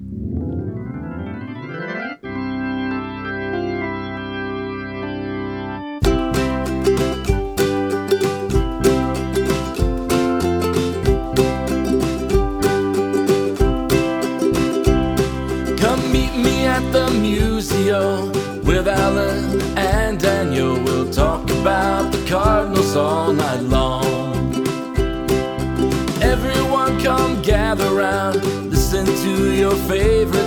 Come meet me at the Museo with Alan and Daniel. We'll talk about the Cardinals all night long. Everyone come gather round, listen to your favorite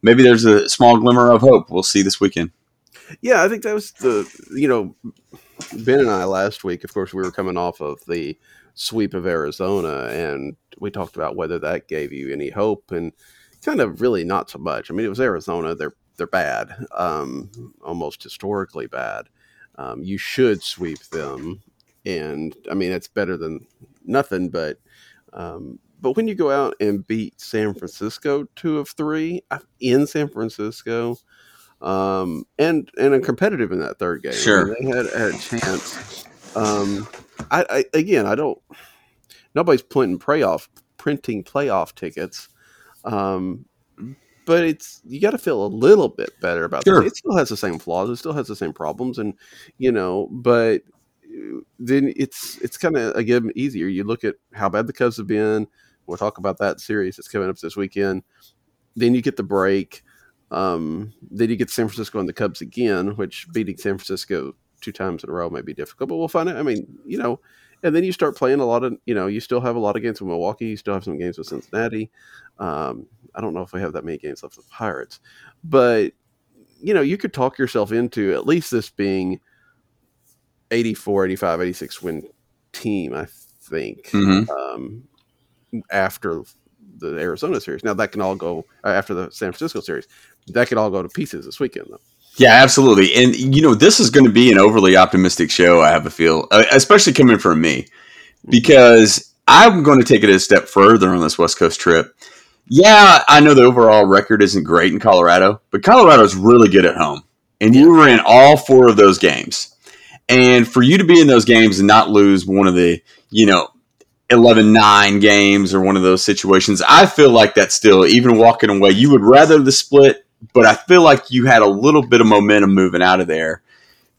maybe there's a small glimmer of hope we'll see this weekend. Yeah, I think that was Ben and I last week, of course, we were coming off of the sweep of Arizona, and we talked about whether that gave you any hope, and kind of really not so much. I mean, it was Arizona. They're bad, almost historically bad. You should sweep them, and, I mean, it's better than nothing, but when you go out and beat San Francisco 2 of 3 in San Francisco – and are competitive in that third game. Sure. I mean, they had a chance. Nobody's printing playoff tickets. But you got to feel a little bit better about sure. It still has the same flaws. It still has the same problems. And, but then it's kind of, again, easier. You look at how bad the Cubs have been. We'll talk about that series that's coming up this weekend. Then you get the break. Then you get San Francisco and the Cubs again, which beating San Francisco 2 times in a row might be difficult, but we'll find out. I mean, and then you start playing a lot of, you still have a lot of games with Milwaukee. You still have some games with Cincinnati. I don't know if we have that many games left with Pirates, but you could talk yourself into at least this being 84, 85, 86 win team, I think, after the Arizona series. Now that can all go after the San Francisco series. That could all go to pieces this weekend, though. Yeah, absolutely. And, this is going to be an overly optimistic show, I have a feel, especially coming from me, because I'm going to take it a step further on this West Coast trip. Yeah, I know the overall record isn't great in Colorado, but Colorado's really good at home. And you were in all 4 of those games. And for you to be in those games and not lose one of the, 11-9 games or one of those situations, I feel like that's still, even walking away, you would rather the split, but I feel like you had a little bit of momentum moving out of there,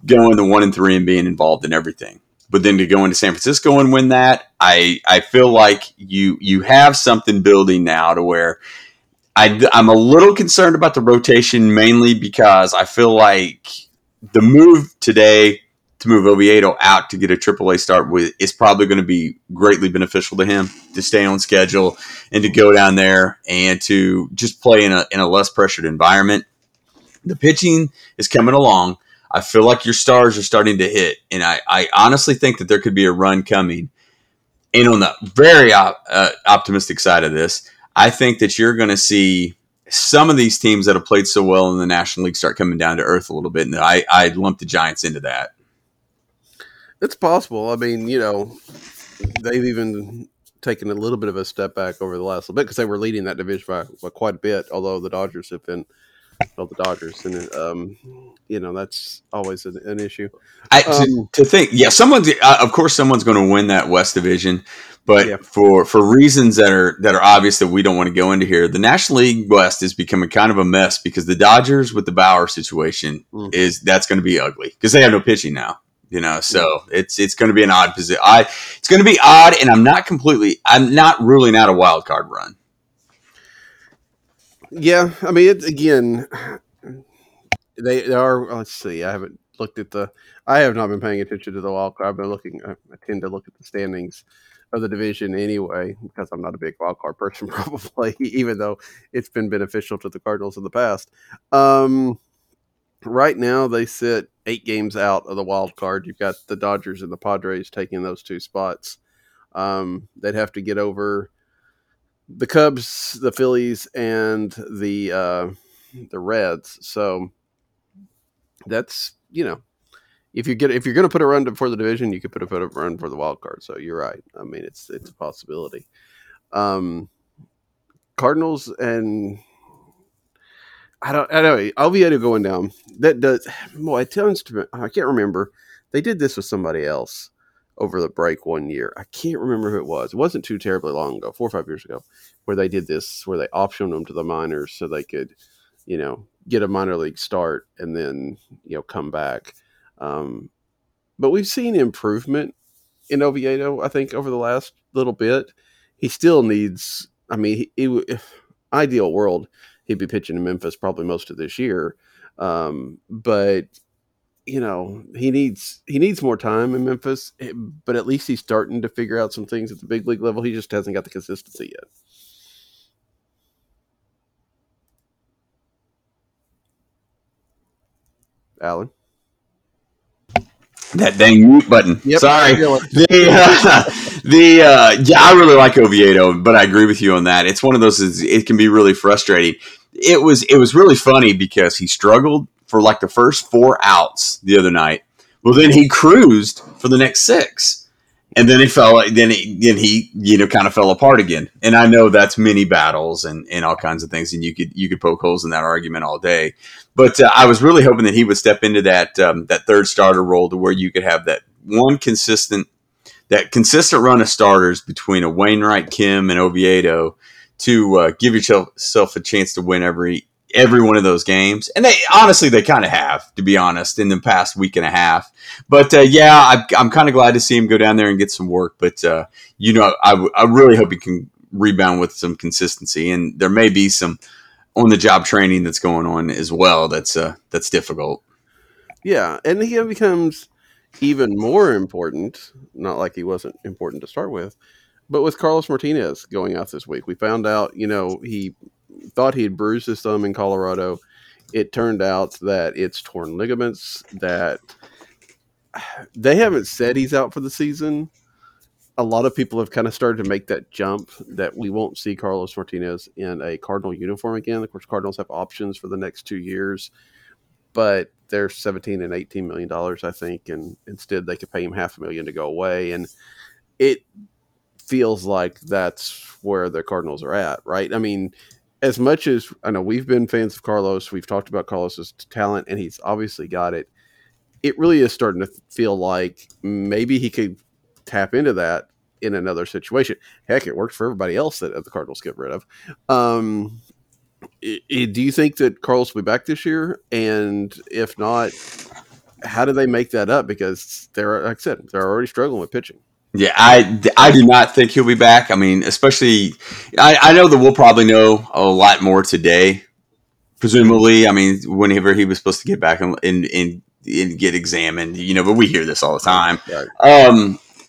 going to 1-3 and being involved in everything. But then to go into San Francisco and win that, I feel like you have something building now to where I'm a little concerned about the rotation, mainly because I feel like the move today to move Oviedo out to get a AAA start with is probably going to be greatly beneficial to him to stay on schedule and to go down there and to just play in a less pressured environment. The pitching is coming along. I feel like your stars are starting to hit, and I honestly think that there could be a run coming. And on the very optimistic side of this, I think that you're going to see some of these teams that have played so well in the National League start coming down to earth a little bit, and I lumped the Giants into that. It's possible. I mean, they've even taken a little bit of a step back over the last little bit because they were leading that division by quite a bit, although the Dodgers have been the Dodgers, and you know, that's always an issue. Of course, someone's going to win that West Division, but for reasons that are obvious that we don't want to go into here, the National League West is becoming kind of a mess because the Dodgers with the Bauer situation that's going to be ugly because they have no pitching now. You know, so it's going to be an odd position. It's going to be odd, and I'm not ruling out a wild card run. Yeah, I mean, again, they are. Let's see. I have not been paying attention to the wild card. I've been looking. I tend to look at the standings of the division anyway, because I'm not a big wild card person, probably. Even though it's been beneficial to the Cardinals in the past. Right now, they sit 8 games out of the wild card. You've got the Dodgers and the Padres taking those 2 spots. They'd have to get over the Cubs, the Phillies, and the Reds. So that's, you know, if you're going to put a run for the division, you could put a run for the wild card. So you're right. I mean, it's a possibility. Cardinals and I don't know. Oviedo going down. That does. Well, it tends to. I can't remember. They did this with somebody else over the break one year. I can't remember who it was. It wasn't too terribly long ago, 4 or 5 years ago, where they did this, where they optioned them to the minors so they could, you know, get a minor league start and then, you know, come back. But we've seen improvement in Oviedo, I think, over the last little bit. He still needs, I mean, if ideal world, he'd be pitching in Memphis probably most of this year. But you know, he needs more time in Memphis, but at least he's starting to figure out some things at the big league level. He just hasn't got the consistency yet. Alan? That dang mute button. Yep. Sorry. I really like Oviedo, but I agree with you on that. It's one of those, it can be really frustrating. It was really funny because he struggled for like the first 4 outs the other night. Well, then he cruised for the next 6, and then he you know, kind of fell apart again. And I know that's many battles and all kinds of things, and you could poke holes in that argument all day. But I was really hoping that he would step into that that third starter role to where you could have that one consistent run of starters between a Wainwright, Kim, and Oviedo to give yourself a chance to win every one of those games. And they kind of have, to be honest, in the past week and a half. But I'm kind of glad to see him go down there and get some work. But, you know, I really hope he can rebound with some consistency. And there may be some on-the-job training that's going on as well that's difficult. Yeah, and he becomes even more important, not like he wasn't important to start with, but with Carlos Martinez going out this week. We found out, you know, he thought he had bruised his thumb in Colorado. It turned out that it's torn ligaments, that they haven't said he's out for the season. A lot of people have kind of started to make that jump that we won't see Carlos Martinez in a Cardinal uniform again. Of course, Cardinals have options for the next 2 years, but they're $17 and $18 million, I think, and instead they could pay him $500,000 to go away. And it feels like that's where the Cardinals are at, right? I mean, as much as I know we've been fans of Carlos, we've talked about Carlos's talent, and he's obviously got it. It really is starting to feel like maybe he could tap into that in another situation. Heck, it worked for everybody else that the Cardinals get rid of. Do you think that Carlos will be back this year? And if not, how do they make that up? Because they're already struggling with pitching. Yeah, I do not think he'll be back. I mean, especially, I know that we'll probably know a lot more today, presumably. I mean, whenever he was supposed to get back and get examined, you know, but we hear this all the time. Right.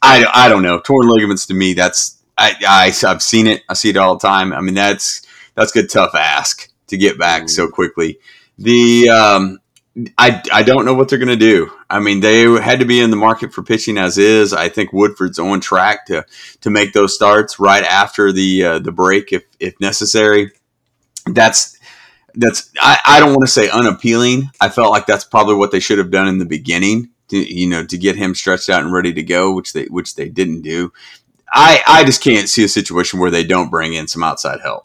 I don't know. Torn ligaments, to me, that's, I've seen it. I see it all the time. I mean, that's a tough ask to get back so quickly. I don't know what they're going to do. I mean, they had to be in the market for pitching as is. I think Woodford's on track to make those starts right after the break if necessary. That's I don't want to say unappealing. I felt like that's probably what they should have done in the beginning, to get him stretched out and ready to go, which they didn't do. I just can't see a situation where they don't bring in some outside help.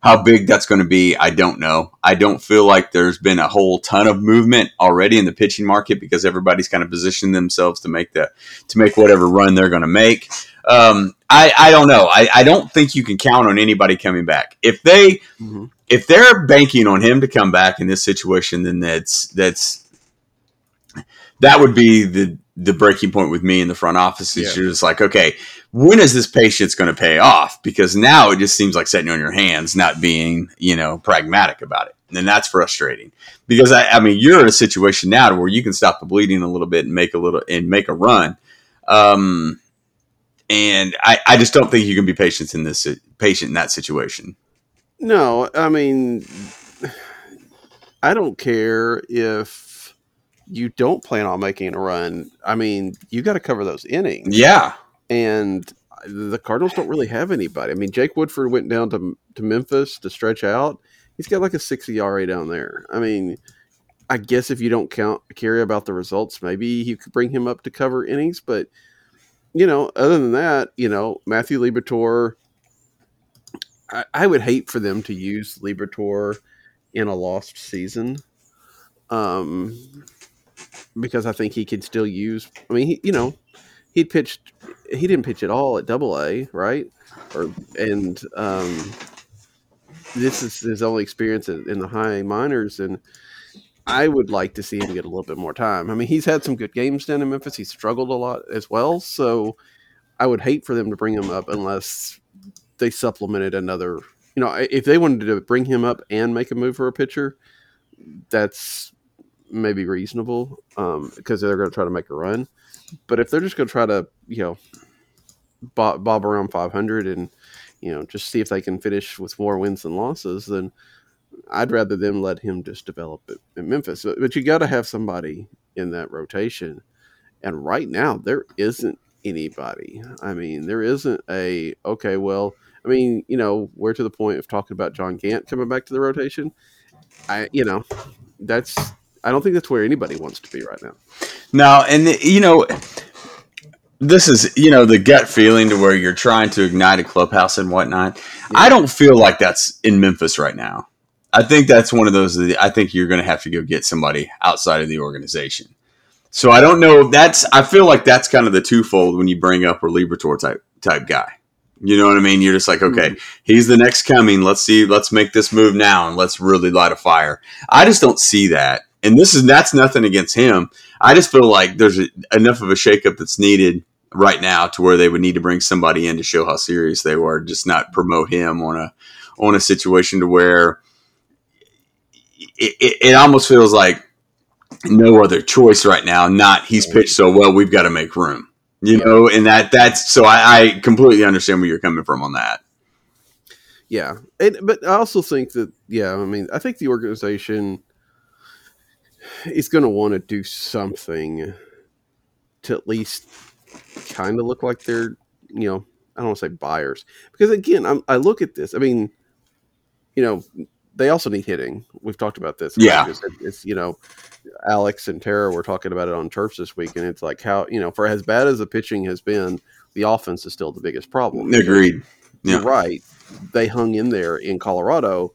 How big that's going to be, I don't know. I don't feel like there's been a whole ton of movement already in the pitching market because everybody's kind of positioned themselves to make that, to make whatever run they're going to make. I don't know. I don't think you can count on anybody coming back. If they if they're banking on him to come back in this situation, then that would be the breaking point with me in the front office. Is you're just like, okay, when is this patience going to pay off? Because now it just seems like sitting on your hands, not being, you know, pragmatic about it. And that's frustrating because I mean, you're in a situation now where you can stop the bleeding a little bit and make a run. And I just don't think you can be patient in that situation. No, I mean, I don't care if you don't plan on making a run. I mean, you got to cover those innings. Yeah. And the Cardinals don't really have anybody. I mean, Jake Woodford went down to Memphis to stretch out. He's got like a 6 ERA down there. I mean, I guess if you don't care about the results, maybe you could bring him up to cover innings. But, you know, other than that, you know, Matthew Liberatore, I would hate for them to use Liberatore in a lost season. Because I think he could still use. I mean, he pitched. He didn't pitch at all at AA, right? And this is his only experience in the high minors. And I would like to see him get a little bit more time. I mean, he's had some good games down in Memphis. He struggled a lot as well. So I would hate for them to bring him up unless they supplemented another. You know, if they wanted to bring him up and make a move for a pitcher, that's maybe reasonable because they're going to try to make a run. But if they're just going to try to, you know, bob around 500 and, you know, just see if they can finish with more wins than losses, then I'd rather them let him just develop it in Memphis. But you got to have somebody in that rotation. And right now there isn't anybody. I mean, there isn't a, okay, well, I mean, you know, we're to the point of talking about John Gant coming back to the rotation. I don't think that's where anybody wants to be right now. No, and, you know, this is, you know, the gut feeling to where you're trying to ignite a clubhouse and whatnot. Yeah. I don't feel like that's in Memphis right now. I think that's one of those, I think you're going to have to go get somebody outside of the organization. So I don't know if that's, I feel like that's kind of the twofold when you bring up a Liberatore type guy. You know what I mean? You're just like, okay, he's the next coming. Let's see, let's make this move now and let's really light a fire. I just don't see that. And that's nothing against him. I just feel like there's enough of a shakeup that's needed right now to where they would need to bring somebody in to show how serious they were, just not promote him on a situation to where it almost feels like no other choice right now. Not he's pitched so well, we've got to make room, you know. And that's so I completely understand where you're coming from on that. Yeah, but I also think that I mean, I think the organization. He's going to want to do something to at least kind of look like they're, you know, I don't want to say buyers. Because, again, I look at this. I mean, you know, they also need hitting. We've talked about this. Yeah. It's, you know, Alex and Tara were talking about it on Terps this week. And it's like how, you know, for as bad as the pitching has been, the offense is still the biggest problem. Agreed. Yeah. You're right. They hung in there in Colorado,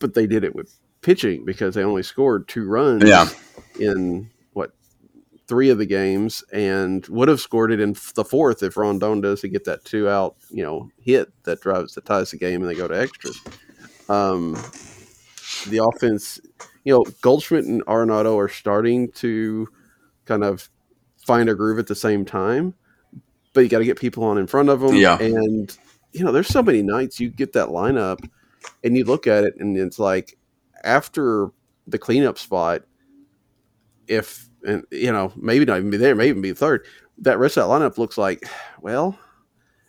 but they did it with pitching because they only scored 2 runs in 3 of the games and would have scored it in the 4th if Rondón doesn't get that 2-out, you know, hit that ties the game and they go to extras. The offense, you know, Goldschmidt and Arenado are starting to kind of find a groove at the same time, but you got to get people on in front of them. Yeah. And, you know, there's so many nights you get that lineup and you look at it and it's like, after the cleanup spot, if, and you know, maybe not even be there, maybe even be third, that rest of that lineup looks like, well,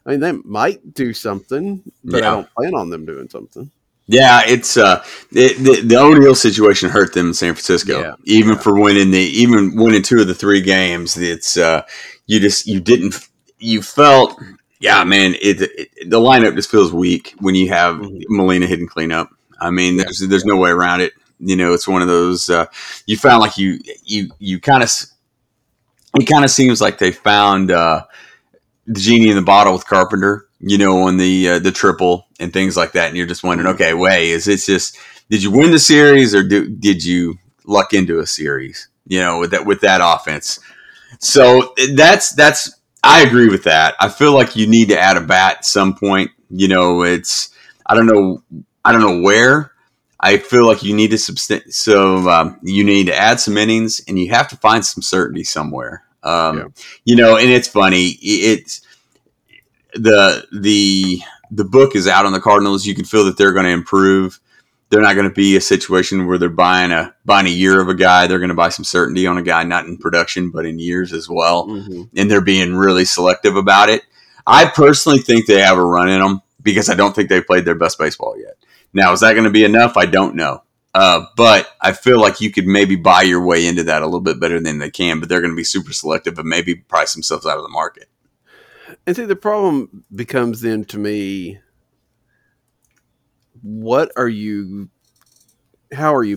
I mean, they might do something, but I don't plan on them doing something. Yeah, it's the O'Neal situation hurt them in San Francisco. Yeah. Even for winning 2 of the 3 games, it's you felt the lineup just feels weak when you have Molina hitting cleanup. I mean, there's no way around it. You know, it's one of those you found like you kind of it kind of seems like they found the genie in the bottle with Carpenter. you know, on the triple and things like that. And you're just wondering, okay, is it just, did you win the series or did you luck into a series, you know, with that offense? So that's, I agree with that. I feel like you need to add a bat at some point. You know, it's, I don't know where. I feel like you need to you need to add some innings, and you have to find some certainty somewhere. You know, and it's funny. It's the book is out on the Cardinals. You can feel that they're going to improve. They're not going to be a situation where they're buying a year of a guy. They're going to buy some certainty on a guy, not in production, but in years as well. Mm-hmm. And they're being really selective about it. I personally think they have a run in them because I don't think they played their best baseball yet. Now, is that going to be enough? I don't know. But I feel like you could maybe buy your way into that a little bit better than they can, but they're going to be super selective and maybe price themselves out of the market. And see, the problem becomes then to me, how are you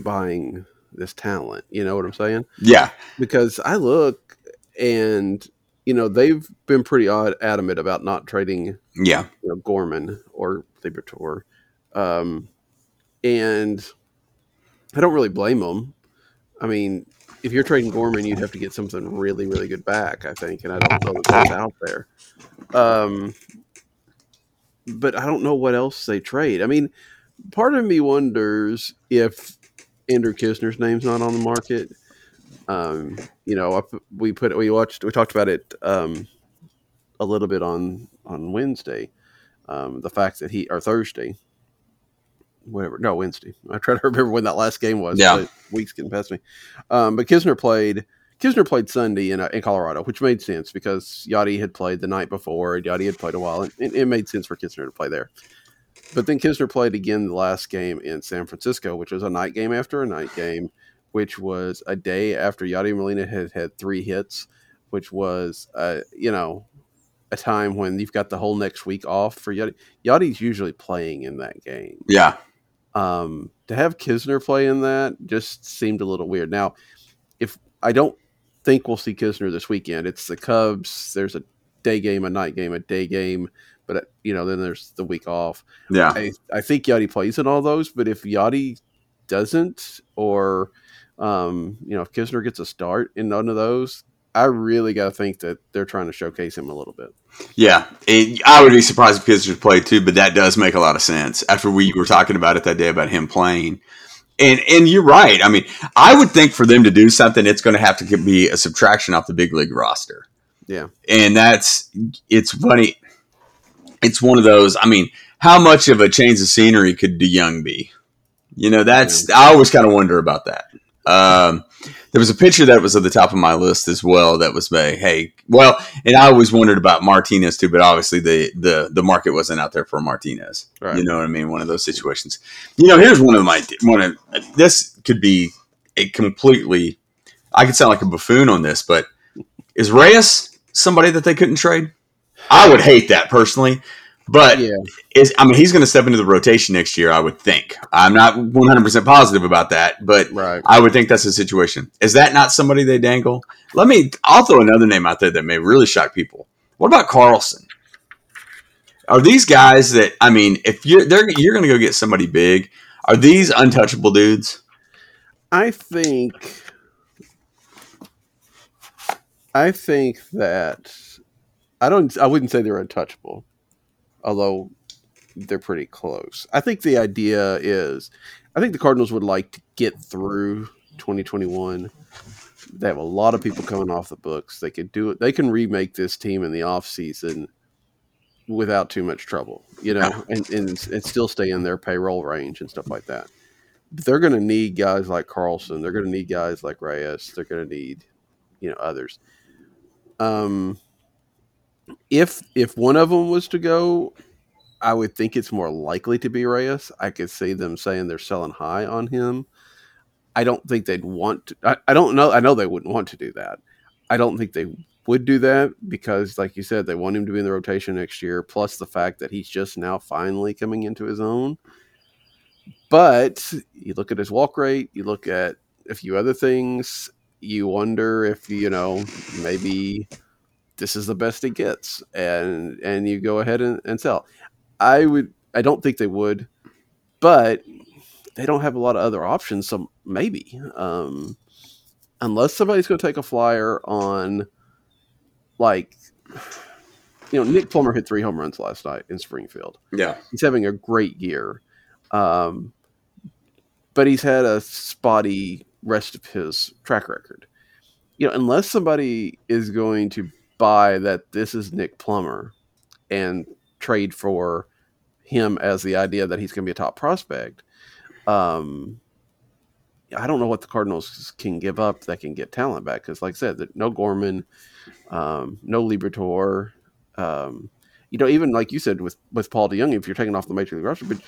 buying this talent? You know what I'm saying? Yeah. Because I look and, you know, they've been pretty adamant about not trading Gorman or Liberatore. And I don't really blame them. I mean, if you're trading Gorman, you'd have to get something really, really good back, I think. And I don't know that that's out there. But I don't know what else they trade. I mean, part of me wonders if Andrew Knizner's name's not on the market. You know, we talked about it a little bit on Wednesday. The fact that Wednesday. I try to remember when that last game was. Yeah. Weeks getting past me. But Knizner played Sunday in Colorado, which made sense because Yachty had played the night before. Yachty had played a while, and it made sense for Knizner to play there. But then Knizner played again the last game in San Francisco, which was a night game after a night game, which was a day after Yadier Molina had had 3 hits, which was, you know, a time when you've got the whole next week off for Yachty. Yachty's usually playing in that game. Yeah. To have Knizner play in that just seemed a little weird. Now, if I don't think we'll see Knizner this weekend. It's the Cubs. There's a day game, a night game, a day game. But, you know, then there's the week off. Yeah. I think Yachty plays in all those. But if Yachty doesn't, or, you know, if Knizner gets a start in none of those, I really got to think that they're trying to showcase him a little bit. Yeah. I would be surprised if Knizner played too, but that does make a lot of sense after we were talking about it that day about him playing. And you're right. I mean, I would think for them to do something, it's going to have to be a subtraction off the big league roster. Yeah. And it's funny. It's one of those. I mean, how much of a change of scenery could DeJong be? You know, I always kind of wonder about that. There was a picture that was at the top of my list as well. That was and I always wondered about Martinez too, but obviously the market wasn't out there for Martinez. Right. You know what I mean? One of those situations. You know, here's this could be a completely. I could sound like a buffoon on this, but is Reyes somebody that they couldn't trade? I would hate that personally, but he's going to step into the rotation next year, I would think. I'm not 100% positive about that, but right. I would think that's the situation. Is that not somebody they dangle? I'll throw another name out there that may really shock people. What about Carlson? Are these guys that, I mean, if you're going to go get somebody big, are these untouchable dudes? I think that I wouldn't say they're untouchable, although they're pretty close. I think the idea is, I think the Cardinals would like to get through 2021. They have a lot of people coming off the books. They could do it. They can remake this team in the offseason without too much trouble, you know, and still stay in their payroll range and stuff like that. But they're going to need guys like Carlson. They're going to need guys like Reyes. They're going to need, you know, others. If one of them was to go, I would think it's more likely to be Reyes. I could see them saying they're selling high on him. I don't think they'd want to. I don't know. I know they wouldn't want to do that. I don't think they would do that because, like you said, they want him to be in the rotation next year, plus the fact that he's just now finally coming into his own. But you look at his walk rate, you look at a few other things, you wonder if, you know, maybe this is the best it gets, and you go ahead and sell. I don't think they would, but they don't have a lot of other options. So maybe, unless somebody's going to take a flyer on, like, you know, Nick Plummer hit 3 home runs last night in Springfield. Yeah. He's having a great year. But he's had a spotty rest of his track record. You know, unless somebody is going to buy that this is Nick Plummer and trade for him as the idea that he's going to be a top prospect, I don't know what the Cardinals can give up that can get talent back. Because, like I said, no Gorman, no Liberatore. You know, even like you said with Paul DeJong, if you're taking off the major league roster, but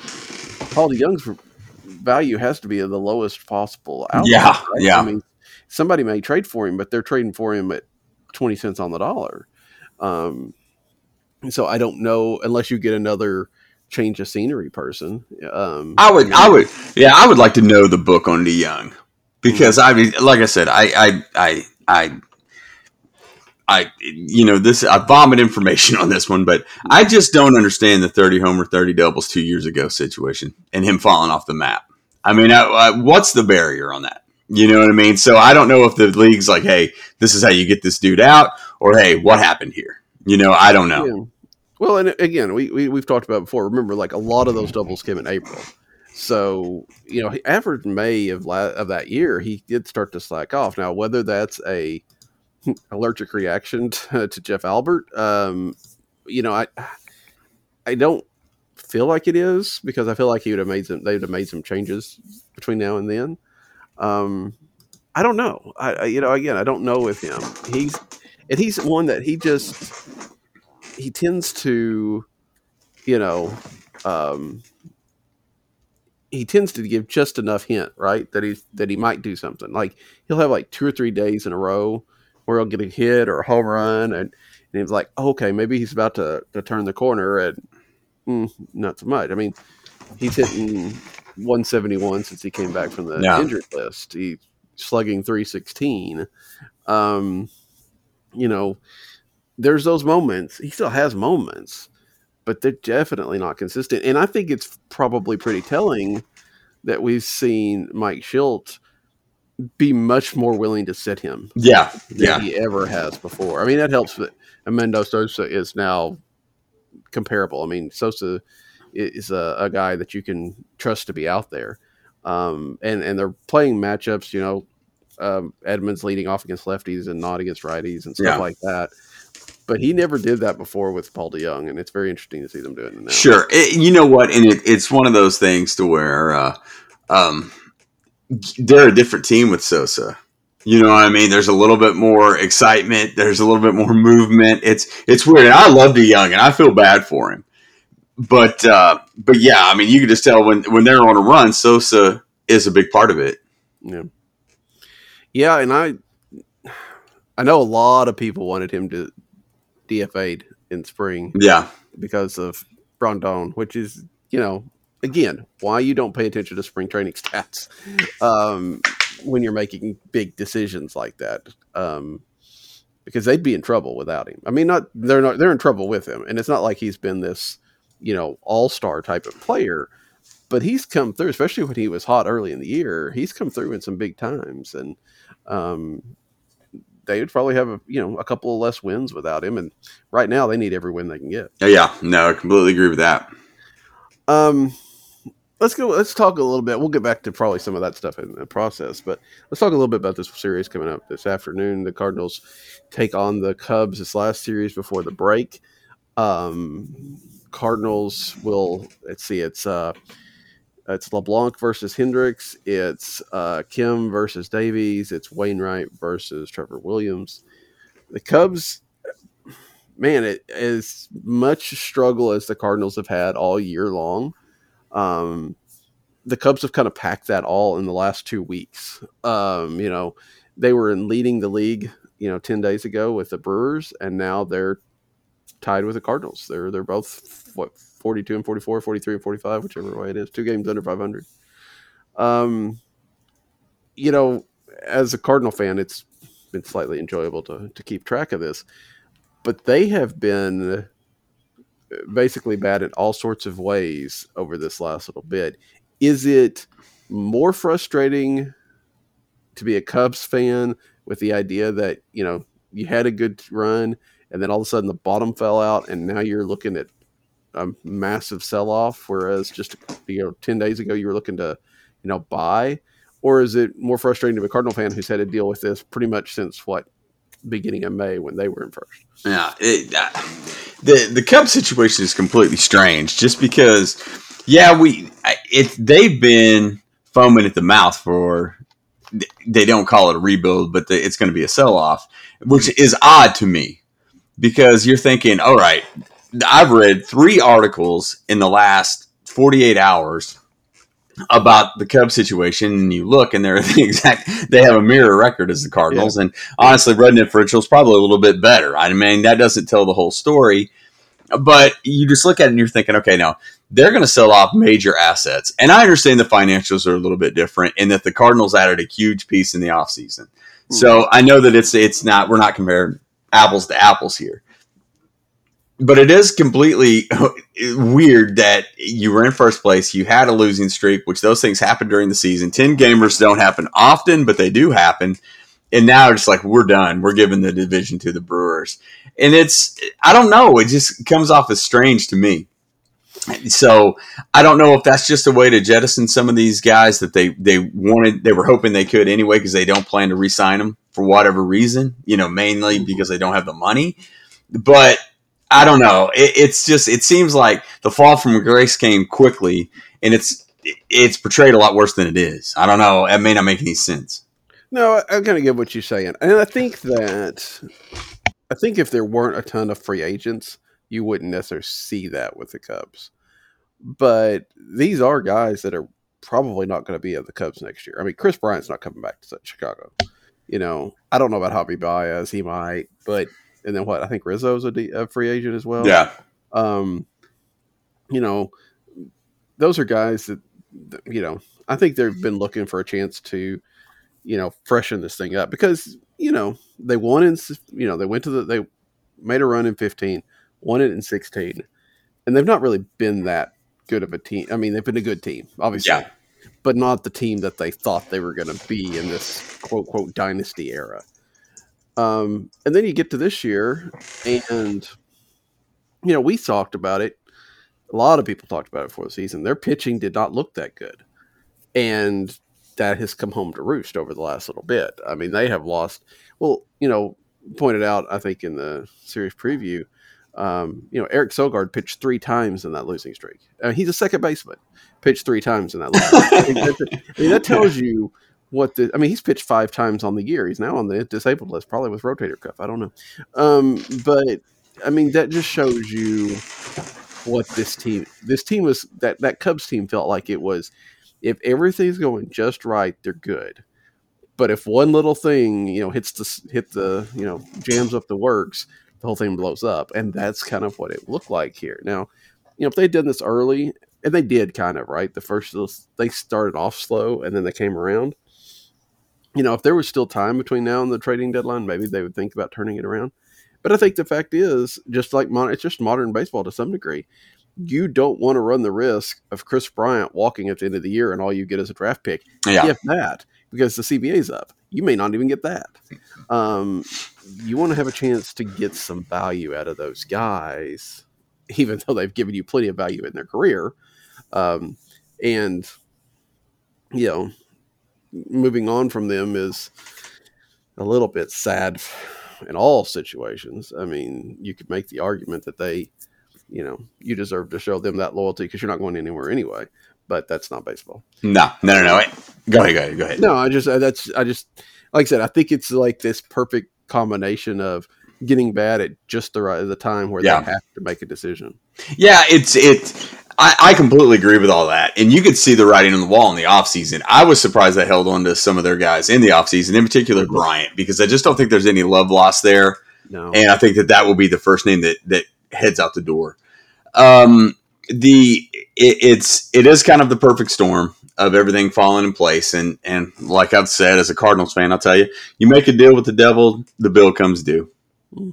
Paul DeJong's value has to be at the lowest possible outlet. Yeah, right? Yeah. I mean, somebody may trade for him, but they're trading for him at 20 cents on the dollar. So I don't know, unless you get another change of scenery person. I would like to know the book on DeJong, because I mean, like I said, I vomit information on this one, but I just don't understand the 30 homer, 30 doubles 2 years ago situation and him falling off the map. I mean, what's the barrier on that? You know what I mean? So I don't know if the league's like, hey, this is how you get this dude out, or hey, what happened here? You know, I don't know. Yeah. Well, and again, we've talked about it before. Remember, like, a lot of those doubles came in April. So, you know, after May of that year, he did start to slack off. Now, whether that's a allergic reaction to Jeff Albert, you know, I don't feel like it is, because I feel like they would have made some changes between now and then. I don't know. I don't know with him. He's one that he tends to, you know, he tends to give just enough hint, right, that he might do something. Like, he'll have like 2 or 3 days in a row where he'll get a hit or a home run, and he's like, oh, okay, maybe he's about to turn the corner, and not so much. I mean, he's hitting 171 since he came back from the injured list. He's slugging 316. You know, there's those moments. He still has moments, but they're definitely not consistent. And I think it's probably pretty telling that we've seen Mike Shildt be much more willing to sit him than he ever has before. I mean, that helps that Amendo Sosa is now comparable. I mean, Sosa is a guy that you can trust to be out there. And they're playing matchups, you know, Edman's leading off against lefties and not against righties and stuff like that. But he never did that before with Paul DeJong, and it's very interesting to see them doing it now. Sure. You know what? And it's one of those things to where they're a different team with Sosa. You know what I mean? There's a little bit more excitement. There's a little bit more movement. It's weird. And I love DeJong, and I feel bad for him. But yeah, I mean, you can just tell when they're on a run, Sosa is a big part of it. Yeah. Yeah, and I know a lot of people wanted him to DFA'd in spring. Yeah. Because of Rondón, which is, you know, again, why you don't pay attention to spring training stats when you're making big decisions like that. Because they'd be in trouble without him. I mean, they're in trouble with him. And it's not like he's been this, you know, all-star type of player, but he's come through, especially when he was hot early in the year. He's come through in some big times, and they would probably have a couple of less wins without him. And right now they need every win they can get. Yeah. No, I completely agree with that. Let's talk a little bit. We'll get back to probably some of that stuff in the process, but let's talk a little bit about this series coming up this afternoon. The Cardinals take on the Cubs, this last series before the break. Cardinals will, let's see, it's LeBlanc versus Hendricks. It's Kim versus Davies. It's Wainwright versus Trevor Williams. The Cubs, man, it is much struggle as the Cardinals have had all year long. The Cubs have kind of packed that all in the last 2 weeks. You know, they were leading the league, 10 days ago with the Brewers, and now they're tied with the Cardinals. They're both, what, 42 and 44, 43 and 45, whichever way it is, 2 games under 500. You know, as a Cardinal fan, it's been slightly enjoyable to keep track of this, but they have been basically bad in all sorts of ways over this last little bit. Is it more frustrating to be a Cubs fan with the idea that, you know, you had a good run and then all of a sudden the bottom fell out and now you're looking at a massive sell-off, whereas just, you know, 10 days ago you were looking to, you know, buy? Or is it more frustrating to a Cardinal fan who's had to deal with this pretty much since what, beginning of May when they were in first? Yeah, the Cubs situation is completely strange just because, yeah, they've been foaming at the mouth for, they don't call it a rebuild, but it's going to be a sell-off, which is odd to me because you're thinking, all right, I've read 3 articles in the last 48 hours about the Cubs situation, and you look, and they're the exact. They have a mirror record as the Cardinals, and honestly, Red differential is probably a little bit better. I mean, that doesn't tell the whole story, but you just look at it and you're thinking, okay, now they're going to sell off major assets, and I understand the financials are a little bit different, and that the Cardinals added a huge piece in the offseason. So I know that it's not, we're not comparing apples to apples here. But it is completely weird that you were in first place. You had a losing streak, which those things happen during the season. 10-gamers don't happen often, but they do happen. And now it's like, we're done. We're giving the division to the Brewers. And it's, I don't know. It just comes off as strange to me. So I don't know if that's just a way to jettison some of these guys that they wanted. They were hoping they could anyway because they don't plan to re-sign them for whatever reason, you know, mainly because they don't have the money. But I don't know. It's just, it seems like the fall from grace came quickly, and it's portrayed a lot worse than it is. I don't know. It may not make any sense. No, I'm going to get what you're saying. And I think if there weren't a ton of free agents, you wouldn't necessarily see that with the Cubs. But these are guys that are probably not going to be at the Cubs next year. I mean, Chris Bryant's not coming back to Chicago. You know, I don't know about Javi Baez. He might, but... And then what? I think Rizzo's a free agent as well. Yeah. You know, those are guys that, you know, I think they've been looking for a chance to, you know, freshen this thing up because, you know, they won in, you know, they made a run in 15, won it in 16, and they've not really been that good of a team. I mean, they've been a good team, obviously, but not the team that they thought they were going to be in this quote, quote, dynasty era. And then you get to this year and, you know, we talked about it. A lot of people talked about it before the season. Their pitching did not look that good. And that has come home to roost over the last little bit. I mean, they have lost, well, you know, pointed out, I think in the series preview, you know, Eric Sogard pitched 3 times in that losing streak. He's a second baseman, pitched 3 times in that losing streak. I mean, that tells you he's pitched 5 times on the year. He's now on the disabled list, probably with rotator cuff. I don't know. But I mean, that just shows you what this team was, that Cubs team felt like it was, if everything's going just right, they're good. But if one little thing, you know, hits the, you know, jams up the works, the whole thing blows up. And that's kind of what it looked like here. Now, you know, if they'd done this early, and they did kind of, right? They started off slow and then they came around. You know, if there was still time between now and the trading deadline, maybe they would think about turning it around. But I think the fact is, just like it's just modern baseball to some degree, you don't want to run the risk of Chris Bryant walking at the end of the year and all you get is a draft pick. Yeah. If that, because the CBA's up, you may not even get that. You want to have a chance to get some value out of those guys, even though they've given you plenty of value in their career. And, you know, moving on from them is a little bit sad in all situations. I mean, you could make the argument that they, you know, you deserve to show them that loyalty because you're not going anywhere anyway, but that's not baseball. No. Wait. Go ahead. No, like I said, I think it's like this perfect combination of getting bad at just the time where they have to make a decision. Yeah. I completely agree with all that. And you could see the writing on the wall in the offseason. I was surprised they held on to some of their guys in the offseason, in particular Bryant, because I just don't think there's any love lost there. No. And I think that will be the first name that heads out the door. It is kind of the perfect storm of everything falling in place. And like I've said, as a Cardinals fan, I'll tell you, you make a deal with the devil, the bill comes due.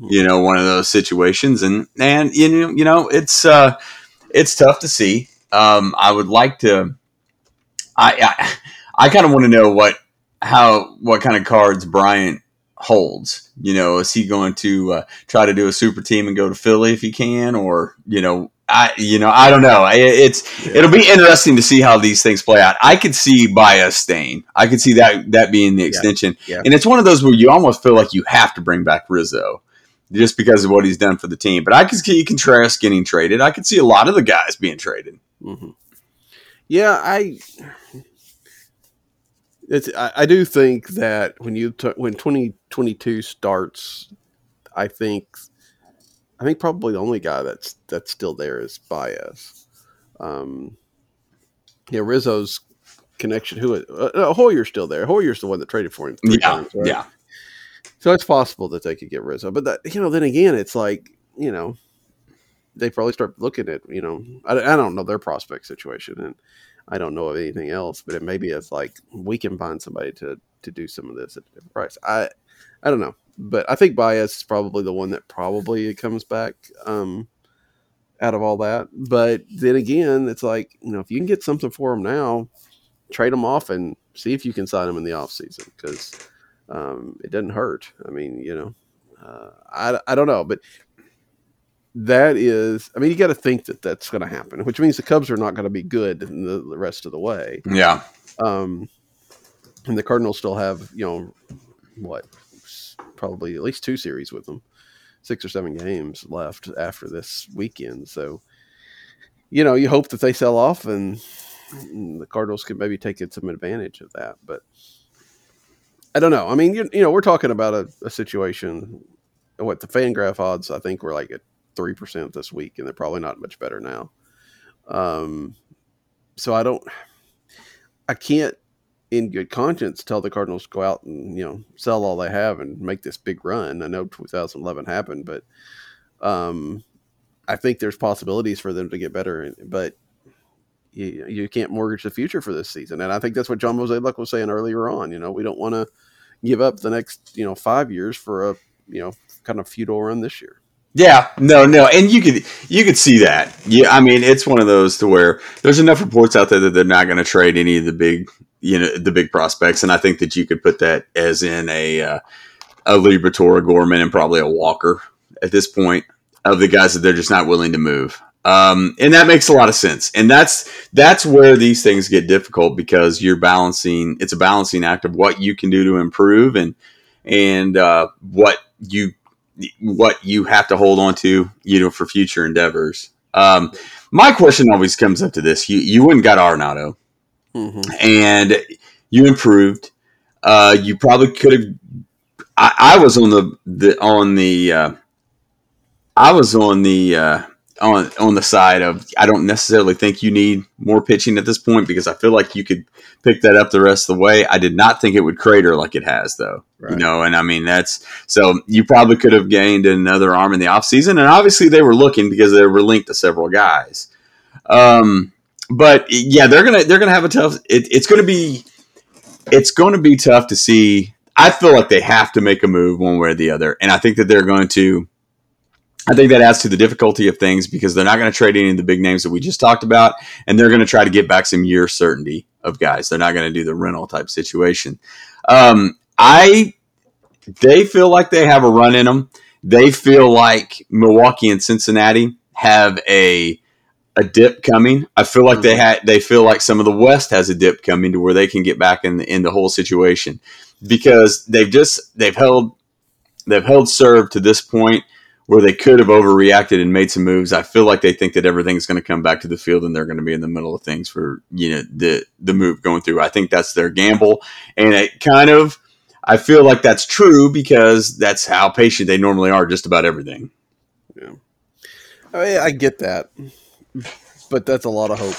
you know, one of those situations. And you know, it's tough to see. I would like to, I kind of want to know what kind of cards Bryant holds. You know, is he going to try to do a super team and go to Philly if he can, or, you know, I don't know. It'll be interesting to see how these things play out. I could see Baez staying. I could see that being the extension. Yeah. Yeah. And it's one of those where you almost feel like you have to bring back Rizzo just because of what he's done for the team. But I could see Contreras getting traded. I could see a lot of the guys being traded. Mm-hmm. Yeah, I do think that when 2022 starts, I think probably the only guy that's still there is Baez. Rizzo's connection. Hoyer's still there. Hoyer's the one that traded for him three times, right? Yeah. So it's possible that they could get Rizzo, but then again, it's like, you know, they probably start looking at, you know, I don't know their prospect situation, and I don't know of anything else, but it's like we can find somebody to do some of this at a different price. I don't know. But I think Baez is probably the one that probably comes back out of all that. But then again, it's like, you know, if you can get something for him now, trade him off and see if you can sign him in the offseason, because it doesn't hurt. I mean, you know, I don't know. But that is, I mean, you got to think that that's going to happen, which means the Cubs are not going to be good in the rest of the way. Yeah. And the Cardinals still have, you know, what? Probably at least two series with them, 6 or 7 games left after this weekend. So, you know, you hope that they sell off and the Cardinals could maybe take some advantage of that. But I don't know. I mean, you know, we're talking about a situation, what the Fangraph odds, I think, were like at 3% this week, and they're probably not much better now. So I can't, in good conscience, tell the Cardinals to go out and, you know, sell all they have and make this big run. I know 2011 happened, but I think there's possibilities for them to get better. But you can't mortgage the future for this season, and I think that's what John Mozeliak was saying earlier on. You know, we don't want to give up the next 5 years for a kind of futile run this year. Yeah, no, and you could see that. Yeah, I mean, it's one of those to where there's enough reports out there that they're not going to trade any of the big. The big prospects. And I think that you could put that as in a Liberatore, Gorman, and probably a Walker at this point of the guys that they're just not willing to move. And that makes a lot of sense. And that's where these things get difficult, because you're balancing, it's a balancing act of what you can do to improve and what you have to hold on to, for future endeavors. My question always comes up to this. You went and got Arenado. Mm-hmm. And you improved. You probably could have. I was on the side of, I don't necessarily think you need more pitching at this point, because I feel like you could pick that up the rest of the way. I did not think it would crater like it has, though. Right. You know, and I mean, that's, so you probably could have gained another arm in the offseason, and obviously they were looking because they were linked to several guys. But yeah, they're gonna have a tough. It's gonna be tough to see. I feel like they have to make a move one way or the other, and I think that they're going to. I think that adds to the difficulty of things, because they're not going to trade any of the big names that we just talked about, and they're going to try to get back some year certainty of guys. They're not going to do the rental type situation. They feel like they have a run in them. They feel like Milwaukee and Cincinnati have a dip coming. I feel like they feel like some of the West has a dip coming, to where they can get back in the whole situation, because they've held serve to this point where they could have overreacted and made some moves. I feel like they think that everything's going to come back to the field and they're going to be in the middle of things for, the move going through. I think that's their gamble. And it kind of, I feel like that's true, because that's how patient they normally are just about everything. Yeah. I mean, I get that. But that's a lot of hope.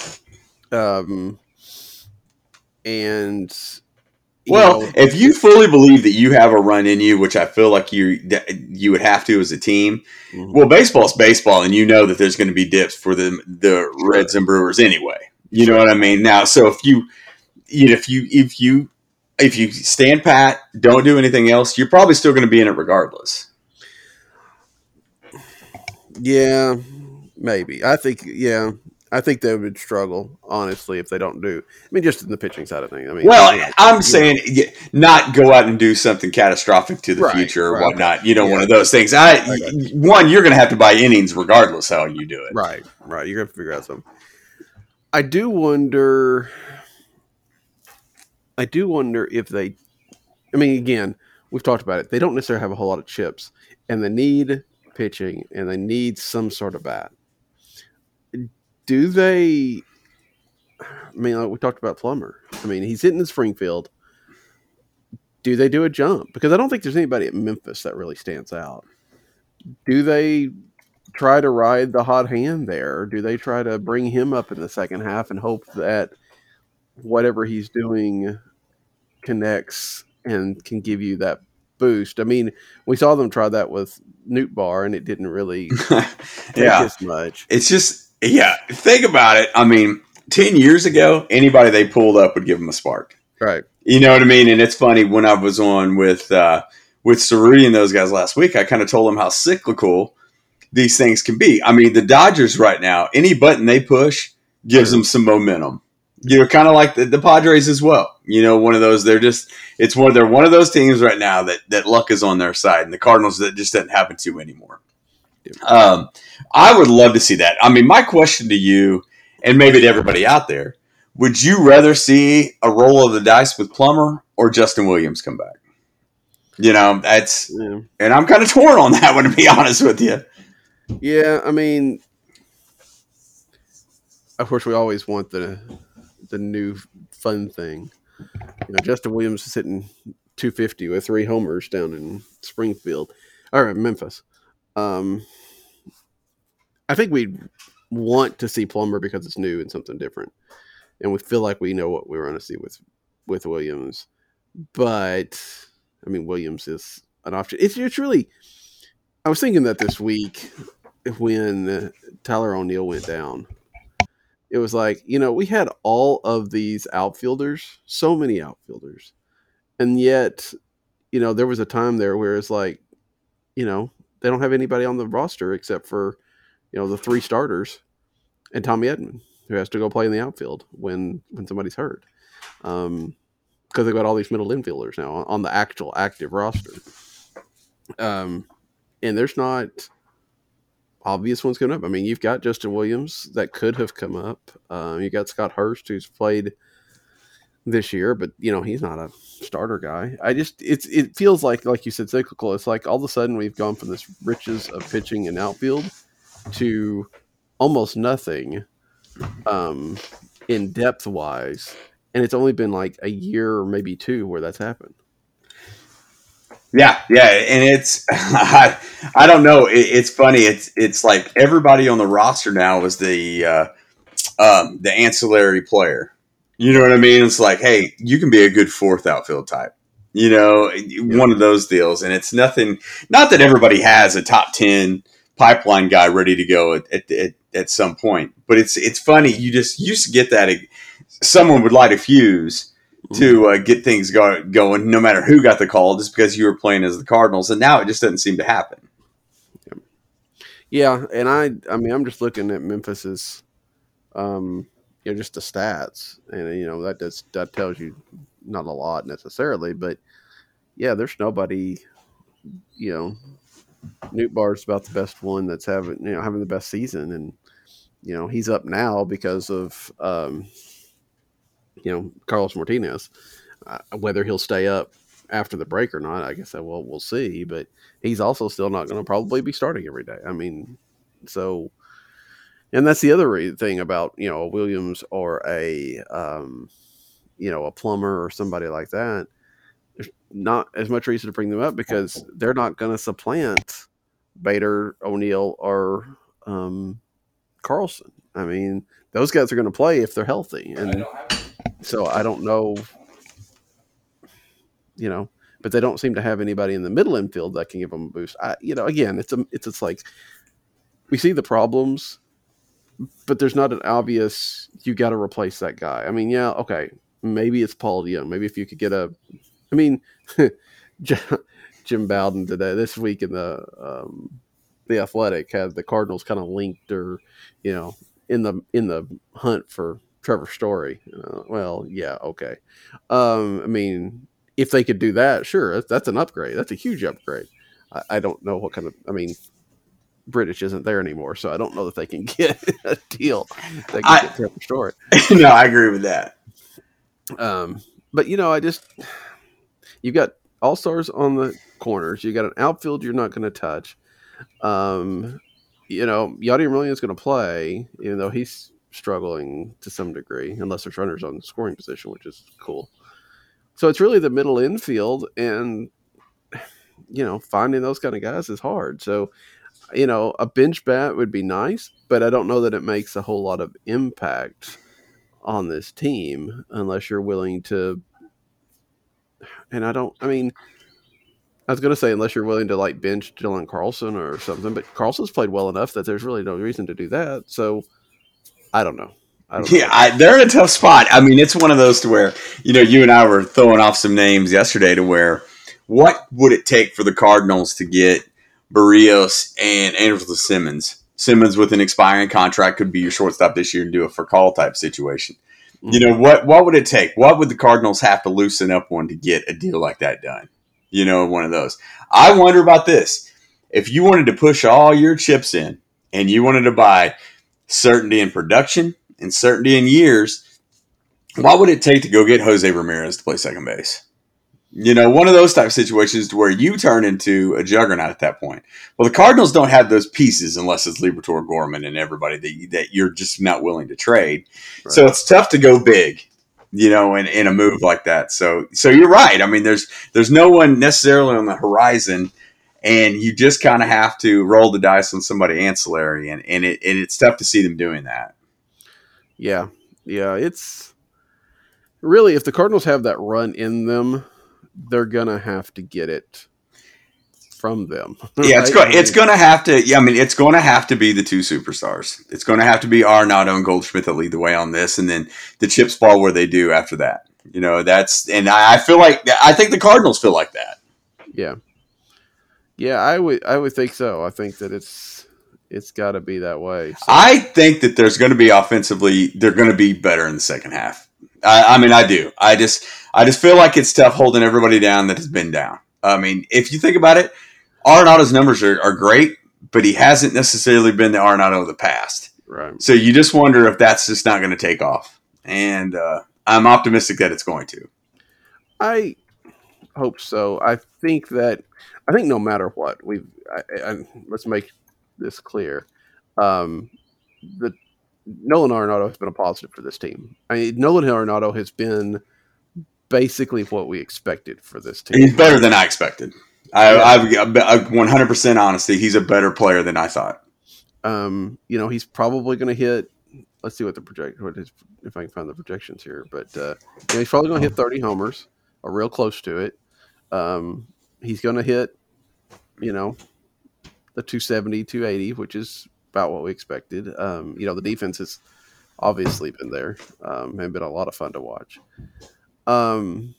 If you fully believe that you have a run in you, which I feel like you would have to as a team. Mm-hmm. Well, baseball's baseball, and you know that there's going to be dips for the Reds and Brewers anyway. You know what I mean? Now, so if you stand pat, don't do anything else, you're probably still going to be in it regardless. Yeah, maybe. I think they would struggle, honestly, if they don't do. I mean, just in the pitching side of things. I mean, well, I'm saying not go out and do something catastrophic to the future or whatnot. You know, one of those things. One, you're going to have to buy innings regardless how you do it. Right. You're going to have to figure out something. I do wonder if they. I mean, again, we've talked about it. They don't necessarily have a whole lot of chips, and they need pitching, and they need some sort of bat. Do they? I mean, like we talked about Plummer. I mean, he's hitting in Springfield. Do they do a jump? Because I don't think there's anybody at Memphis that really stands out. Do they try to ride the hot hand there? Or do they try to bring him up in the second half and hope that whatever he's doing connects and can give you that boost? I mean, we saw them try that with Newt Barr, and it didn't really take as much. It's just. Yeah, think about it. I mean, 10 years ago, anybody they pulled up would give them a spark. Right. You know what I mean? And it's funny, when I was on with Cerruti and those guys last week, I kind of told them how cyclical these things can be. I mean, the Dodgers right now, any button they push gives them some momentum. You know, kind of like the Padres as well. You know, one of those, they're one of those teams right now that luck is on their side, and the Cardinals, that just doesn't happen to anymore. I would love to see that. I mean, my question to you, and maybe to everybody out there, would you rather see a roll of the dice with Plummer or Justin Williams come back? You know, and I'm kind of torn on that one, to be honest with you. Yeah, I mean, of course, we always want the new fun thing. You know, Justin Williams is hitting 250 with 3 homers down in Springfield, or Memphis. I think we want to see Plummer because it's new and something different, and we feel like we know what we want to see with Williams. But I mean, Williams is an option. It's really. I was thinking that this week when Tyler O'Neal went down, it was like, you know, we had all of these outfielders, so many outfielders, and yet, you know, there was a time there where it's like, you know. They don't have anybody on the roster except for, you know, the 3 starters and Tommy Edman, who has to go play in the outfield when somebody's hurt. Because they've got all these middle infielders now on the actual active roster. And there's not obvious ones coming up. I mean, you've got Justin Williams that could have come up. You got Scott Hurst, who's played this year, but you know, he's not a starter guy. It feels like you said, cyclical. It's like all of a sudden we've gone from this riches of pitching and outfield to almost nothing in depth wise. And it's only been like a year or maybe 2 where that's happened. Yeah. And it's, I don't know. It's funny. It's like everybody on the roster now is the ancillary player. You know what I mean? It's like, hey, you can be a good 4th outfield type, you know, one of those deals. And it's nothing, not that everybody has a top 10 pipeline guy ready to go at some point, but it's funny. You just used to get that. Someone would light a fuse to get things going, no matter who got the call, just because you were playing as the Cardinals. And now it just doesn't seem to happen. Yeah. And I mean, I'm just looking at Memphis's, you know, just the stats, and you know that tells you not a lot necessarily, but yeah, there's nobody. You know, Newt Barr's about the best one that's having the best season, and you know he's up now because of you know Carlos Martinez. Whether he'll stay up after the break or not, I guess we'll see. But he's also still not going to probably be starting every day. I mean, so. And that's the other thing about, you know, a Williams or a, you know, a Plummer or somebody like that. There's not as much reason to bring them up because they're not going to supplant Bader, O'Neal, or Carlson. I mean, those guys are going to play if they're healthy. And so I don't know, you know, but they don't seem to have anybody in the middle infield that can give them a boost. You know, again, it's like we see the problems. But there's not an obvious, you got to replace that guy. I mean, yeah, okay. Maybe it's Paul DeJong. Maybe if you could get I mean, Jim Bowden today, this week in the The Athletic had the Cardinals kind of linked or, you know, in the hunt for Trevor Story. Well, yeah, okay. I mean, if they could do that, sure, that's an upgrade. That's a huge upgrade. I don't know what kind of, I mean, British isn't there anymore, so I don't know that they can get a deal that can get Trevor Story. No, I agree with that. But, you know, you've got all-stars on the corners. You got an outfield you're not going to touch. You know, Yadier Molina is going to play, even though he's struggling to some degree, unless there's runners on the scoring position, which is cool. So it's really the middle infield, and, you know, finding those kind of guys is hard. So, you know, a bench bat would be nice, but I don't know that it makes a whole lot of impact on this team unless you're willing to. And I was going to say, unless you're willing to like bench Dylan Carlson or something, but Carlson's played well enough that there's really no reason to do that. So I don't know. They're in a tough spot. I mean, it's one of those to where, you know, you and I were throwing off some names yesterday to where what would it take for the Cardinals to get Barrios and Andrelton Simmons? Simmons with an expiring contract could be your shortstop this year and do a for call type situation. You know, what would it take? What would the Cardinals have to loosen up on to get a deal like that done? You know, one of those. I wonder about this. If you wanted to push all your chips in and you wanted to buy certainty in production and certainty in years, what would it take to go get Jose Ramirez to play second base? You know, one of those type of situations to where you turn into a juggernaut at that point. Well, the Cardinals don't have those pieces unless it's Liberatore, Gorman, and everybody that you're just not willing to trade. Right. So it's tough to go big, you know, in a move like that. So you're right. I mean, there's no one necessarily on the horizon, and you just kind of have to roll the dice on somebody ancillary, and it's tough to see them doing that. Yeah. Yeah, it's really, if the Cardinals have that run in them, they're going to have to get it from them. Right? Yeah, it's going to have to be the two superstars. It's going to have to be Arenado and Goldschmidt that lead the way on this, and then the chips fall where they do after that. You know, I think the Cardinals feel like that. Yeah. Yeah, I would think so. I think that it's got to be that way. So. I think that there's going to be offensively, they're going to be better in the second half. I do. I just feel like it's tough holding everybody down that has been down. I mean, if you think about it, Arenado's numbers are great, but he hasn't necessarily been the Arenado of the past. Right. So you just wonder if that's just not going to take off. And I'm optimistic that it's going to. I hope so. I think no matter what, let's make this clear. Nolan Arenado has been a positive for this team. I mean, Nolan Arenado has been basically what we expected for this team. He's better than I expected. I 100% honesty, he's a better player than I thought. You know, he's probably going to hit. Let's see if I can find the projections here. But you know, he's probably going to hit 30 homers, or real close to it. He's going to hit, you know, the 270, 280, which is about what we expected. You know, the defense has obviously been there and been a lot of fun to watch. You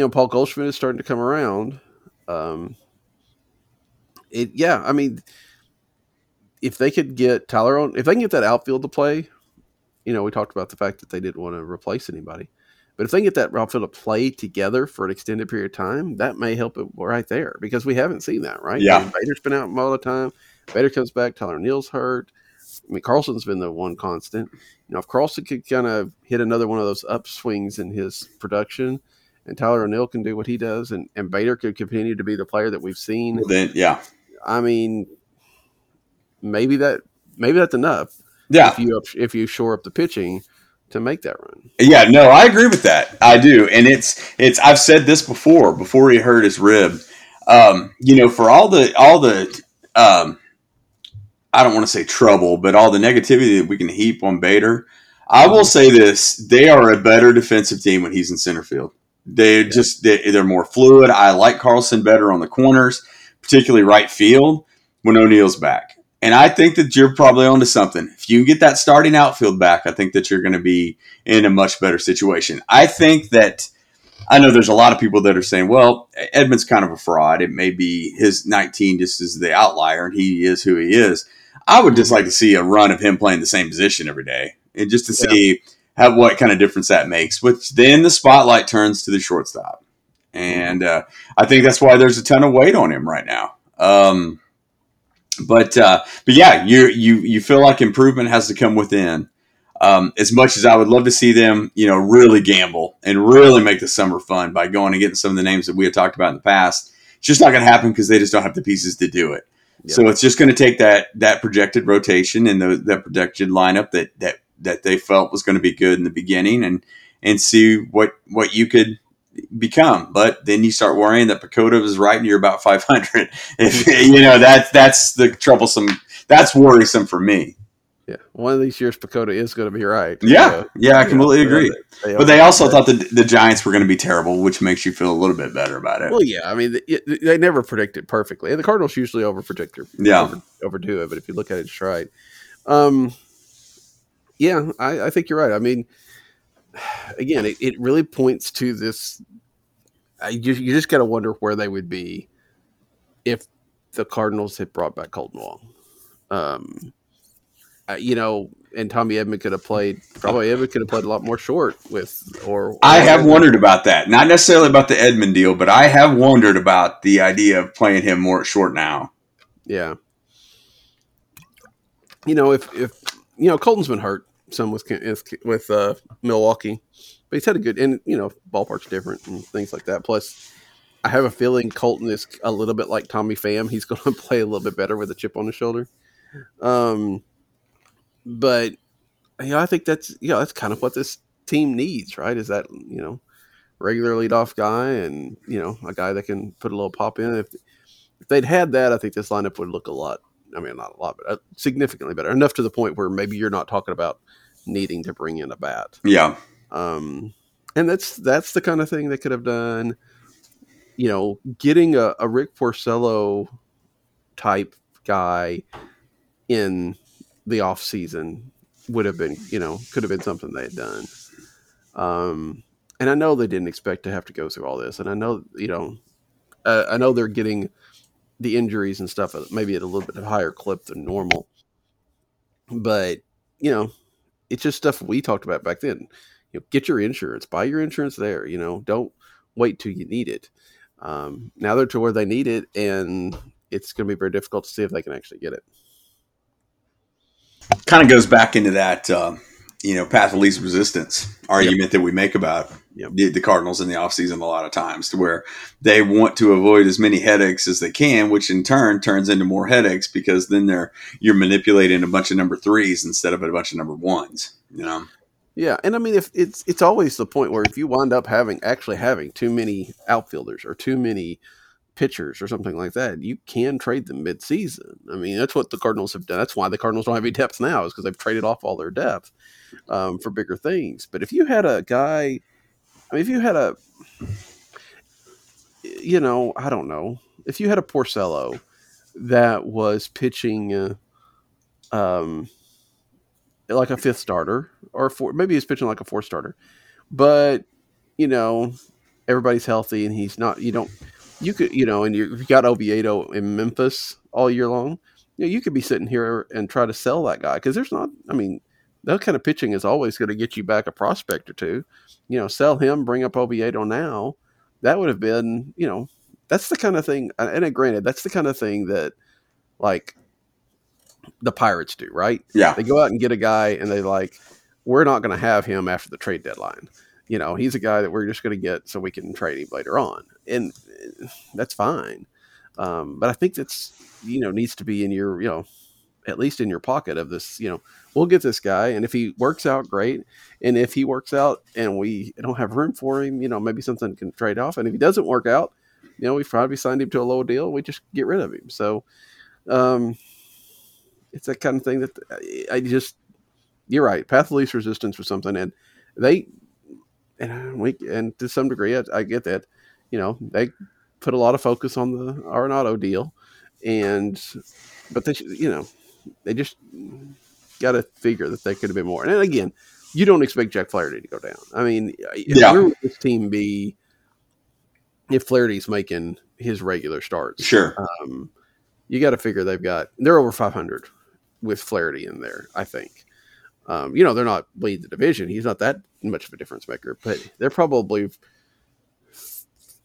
know, Paul Goldschmidt is starting to come around. I mean, if they could get if they can get that outfield to play, you know, we talked about the fact that they didn't want to replace anybody, but if they can get that outfield to play together for an extended period of time, that may help it right there, because we haven't seen that, right? Yeah. I mean, Bader's been out all the time. Bader comes back. Tyler Neal's hurt. I mean, Carlson's been the one constant. You know, if Carlson could kind of hit another one of those upswings in his production, and Tyler O'Neal can do what he does, and Bader could continue to be the player that we've seen. Then, yeah. I mean, maybe that's enough. Yeah. If you shore up the pitching to make that run. Yeah, no, I agree with that. I do. And it's I've said this before he hurt his rib. You know, for all the I don't want to say trouble, but all the negativity that we can heap on Bader, I will say this: they are a better defensive team when he's in center field. They're more fluid. I like Carlson better on the corners, particularly right field when O'Neal's back. And I think that you're probably onto something. If you get that starting outfield back, I think that you're going to be in a much better situation. I think that I know there's a lot of people that are saying, well, Edman's kind of a fraud. It may be his 19 just is the outlier, and he is who he is. I would just like to see a run of him playing the same position every day, and just to see how what kind of difference that makes, which then the spotlight turns to the shortstop. And I think that's why there's a ton of weight on him right now. But yeah, you feel like improvement has to come within. As much as I would love to see them, you know, really gamble and really make the summer fun by going and getting some of the names that we had talked about in the past, it's just not going to happen because they just don't have the pieces to do it. Yeah. So it's just going to take that projected rotation and that projected lineup that they felt was going to be good in the beginning, and see what you could become. But then you start worrying that Pocota is right and you're about 500. You know, that's the troublesome. That's worrisome for me. Yeah, one of these years, Pocota is going to be right. Yeah, I completely agree. But they also thought that the Giants were going to be terrible, which makes you feel a little bit better about it. Well, yeah, I mean, they never predict it perfectly. And the Cardinals usually overpredict it. Yeah. Overdo it, but if you look at it, it's right. Yeah, I think you're right. I mean, again, it really points to this. You just got to wonder where they would be if the Cardinals had brought back Colton Wong. You know, and Tommy Edman could have played. Probably Edman could have played a lot more short with. Or I have wondered about that. Not necessarily about the Edman deal, but I have wondered about the idea of playing him more short now. Yeah. You know, if you know, Colton's been hurt some with Milwaukee, but he's had a good, and you know, ballpark's different and things like that. Plus, I have a feeling Colton is a little bit like Tommy Pham. He's going to play a little bit better with a chip on his shoulder. But yeah, you know, I think that's kind of what this team needs, right? Is that, you know, regular leadoff guy and, you know, a guy that can put a little pop in. If they'd had that, I think this lineup would look a lot. I mean, not a lot, but significantly better. Enough to the point where maybe you're not talking about needing to bring in a bat. Yeah. And that's the kind of thing they could have done. You know, getting a Rick Porcello type guy in the off season would have been, you know, could have been something they had done. And I know they didn't expect to have to go through all this. And I know, you know, I know they're getting the injuries and stuff, maybe at a little bit higher clip than normal, but you know, it's just stuff we talked about back then. You know, get your insurance, buy your insurance there, you know, don't wait till you need it. Now they're to where they need it, and it's going to be very difficult to see if they can actually get it. Kind of goes back into that, you know, path of least resistance argument that we make about the Cardinals in the offseason a lot of times, to where they want to avoid as many headaches as they can, which in turn turns into more headaches because then you're manipulating a bunch of number threes instead of a bunch of number ones, you know? Yeah. And I mean, if it's always the point where if you wind up having too many outfielders or too many pitchers or something like that, you can trade them mid-season. I mean, that's what the Cardinals have done. That's why the Cardinals don't have any depth now, is because they've traded off all their depth for bigger things. But if you had a guy, I mean, if you had a, you know, I don't know, if you had a Porcello that was pitching like a fifth starter, or maybe he's pitching like a fourth starter, but you know, everybody's healthy and he's not, you don't. You could, you know, and you've got Oviedo in Memphis all year long. You know, you could be sitting here and try to sell that guy, because there's not, I mean, that kind of pitching is always going to get you back a prospect or two. You know, sell him, bring up Oviedo now. That would have been, you know, that's the kind of thing. And granted, that's the kind of thing that, like, the Pirates do, right? Yeah. They go out and get a guy, and they like, we're not going to have him after the trade deadline. You know, he's a guy that we're just going to get so we can trade him later on. And that's fine. But I think that's, you know, needs to be in your, you know, at least in your pocket of this, you know, we'll get this guy. And if he works out, great. And if he works out and we don't have room for him, you know, maybe something can trade off. And if he doesn't work out, you know, we've probably signed him to a low deal. We just get rid of him. So it's that kind of thing that I just, you're right. Path of least resistance was something. And they, and to some degree, I get that. You know, they put a lot of focus on the Arenado deal, but they, you know, they just got to figure that they could have been more. And again, you don't expect Jack Flaherty to go down. I mean, where would this team be if Flaherty's making his regular starts. Sure. You got to figure they're over 500 with Flaherty in there, I think. They're not leading the division. He's not that much of a difference maker, but they're probably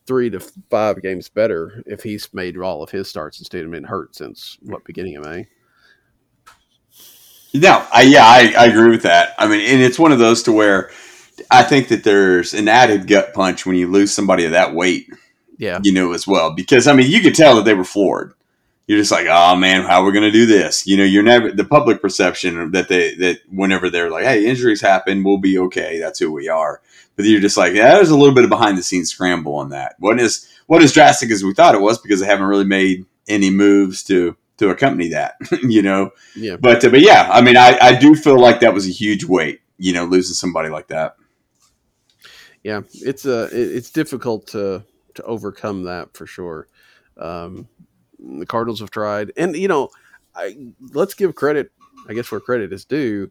3 to 5 games better if he's made all of his starts instead of been hurt since beginning of May. No, I agree with that. I mean, and it's one of those to where I think that there's an added gut punch when you lose somebody of that weight, as well, because I mean, you could tell that they were floored. You're just like, oh man, how are we going to do this? You're never the public perception that whenever they're like, hey, injuries happen, we'll be okay. That's who we are. But you're just like, yeah, there's a little bit of behind the scenes scramble on that. What is drastic as we thought it was, because they haven't really made any moves to accompany that, Yeah. But yeah, I mean, I do feel like that was a huge weight, losing somebody like that. Yeah, it's difficult to overcome that for sure. The Cardinals have tried, and let's give credit, I guess, where credit is due.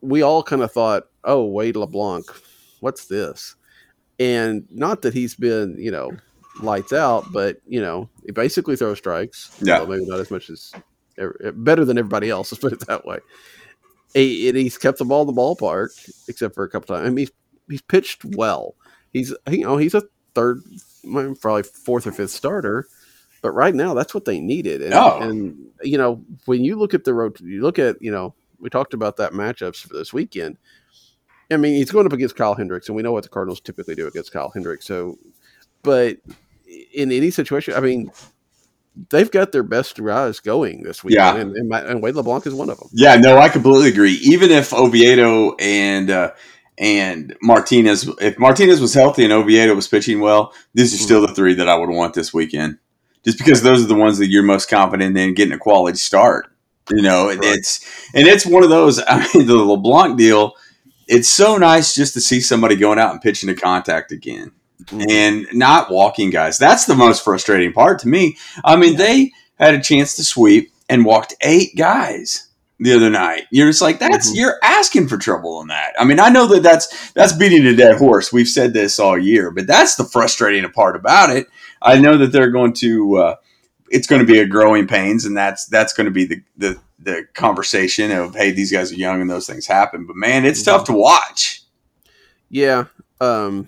We all kind of thought, oh, Wade LeBlanc, what's this? And not that he's been, lights out, but he basically throws strikes. Yeah, well, maybe not as much as better than everybody else. Let's put it that way. He's kept the ball in the ballpark, except for a couple times. I mean, he's pitched well. He's he's a third, probably fourth or fifth starter. But right now, that's what they needed. And when you look at the road, you look at, we talked about that matchups for this weekend. I mean, he's going up against Kyle Hendricks, and we know what the Cardinals typically do against Kyle Hendricks. So, but in any situation, I mean, they've got their best guys going this weekend, and Wade LeBlanc is one of them. Yeah, no, I completely agree. Even if Oviedo and Martinez, if Martinez was healthy and Oviedo was pitching well, these are still the three that I would want this weekend. Just because those are the ones that you're most confident in getting a quality start, right. It's one of those. I mean, the LeBlanc deal. It's so nice just to see somebody going out and pitching to contact again, and not walking guys. That's the most frustrating part to me. I mean, they had a chance to sweep and walked 8 guys the other night. You're just like, you're asking for trouble on that. I mean, I know that that's beating a dead horse. We've said this all year, but that's the frustrating part about it. I know that they're going to it's going to be a growing pains, and that's going to be the conversation of, hey, these guys are young and those things happen. But, man, it's tough to watch. Yeah. Yeah,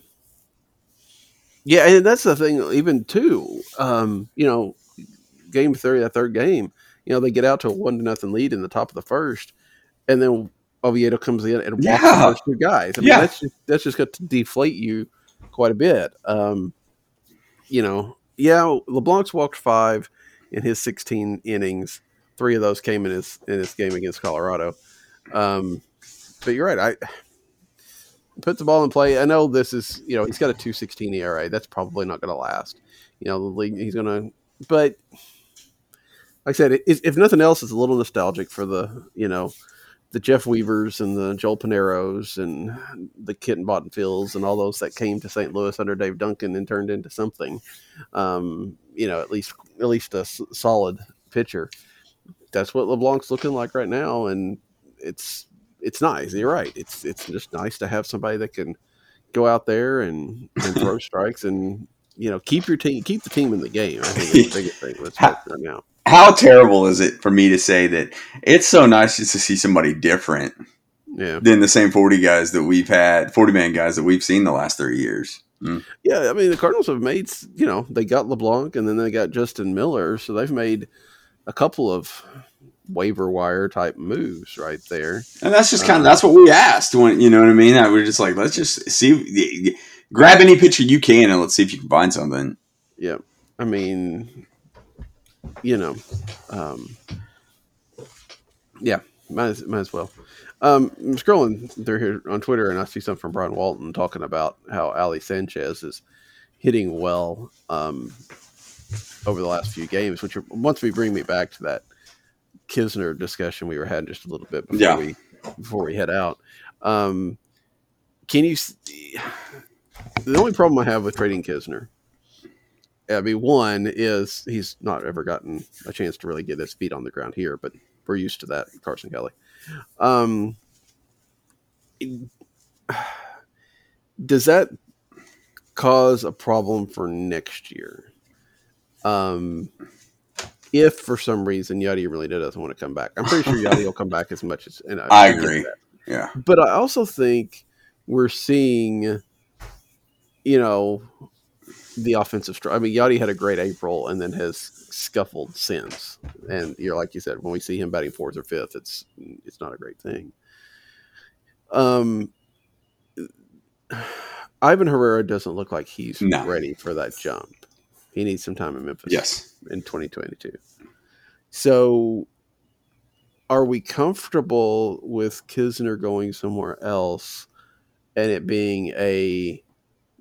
and that's the thing, even, too. Game 3, that third game, they get out to a 1-0 lead in the top of the first, and then Oviedo comes in and walks those 2 guys. I mean, that's just got to deflate you quite a bit. LeBlanc's walked 5 in his 16 innings. 3 of those came in his game against Colorado. But you're right. I put the ball in play. I know this is, he's got a 2.16 ERA. That's probably not going to last. The league, he's going to, but like I said, if nothing else, it's a little nostalgic for the Jeff Weavers and the Joel Paneros and the Kitten Bottenfields and all those that came to St. Louis under Dave Duncan and turned into something, at least a solid pitcher. That's what LeBlanc's looking like right now. And it's nice. You're right. It's just nice to have somebody that can go out there and throw strikes and, keep the team in the game. I think that's the biggest thing with right now. How terrible is it for me to say that it's so nice just to see somebody different than the same 40-man guys that we've seen the last 3 years? Mm. Yeah, I mean, the Cardinals have made, they got LeBlanc and then they got Justin Miller, so they've made a couple of waiver wire type moves right there. And that's just kind of that's what we asked when, you know what I mean? We were just like, let's just see, grab any pitcher you can and let's see if you can find something. Yeah, I mean... might as well. I'm scrolling through here on Twitter and I see something from Brian Walton talking about how Ali Sanchez is hitting well over the last few games, which once we bring me back to that Kisner discussion we were having just a little bit before we head out. The only problem I have with trading Kisner, I mean, one is he's not ever gotten a chance to really get his feet on the ground here, but we're used to that, Carson Kelly. Does that cause a problem for next year. If for some reason Yachty really doesn't want to come back, I'm pretty sure Yachty will come back as much as. And I agree. Yeah. But I also think we're seeing, you know, the offensive struggle. I mean, Yachty had a great April and then has scuffled since. And you're like you said, when we see him batting fourth or fifth, it's not a great thing. Ivan Herrera doesn't look like he's ready for that jump. He needs some time in Memphis. Yes, in 2022. So, are we comfortable with Kisner going somewhere else, and it being a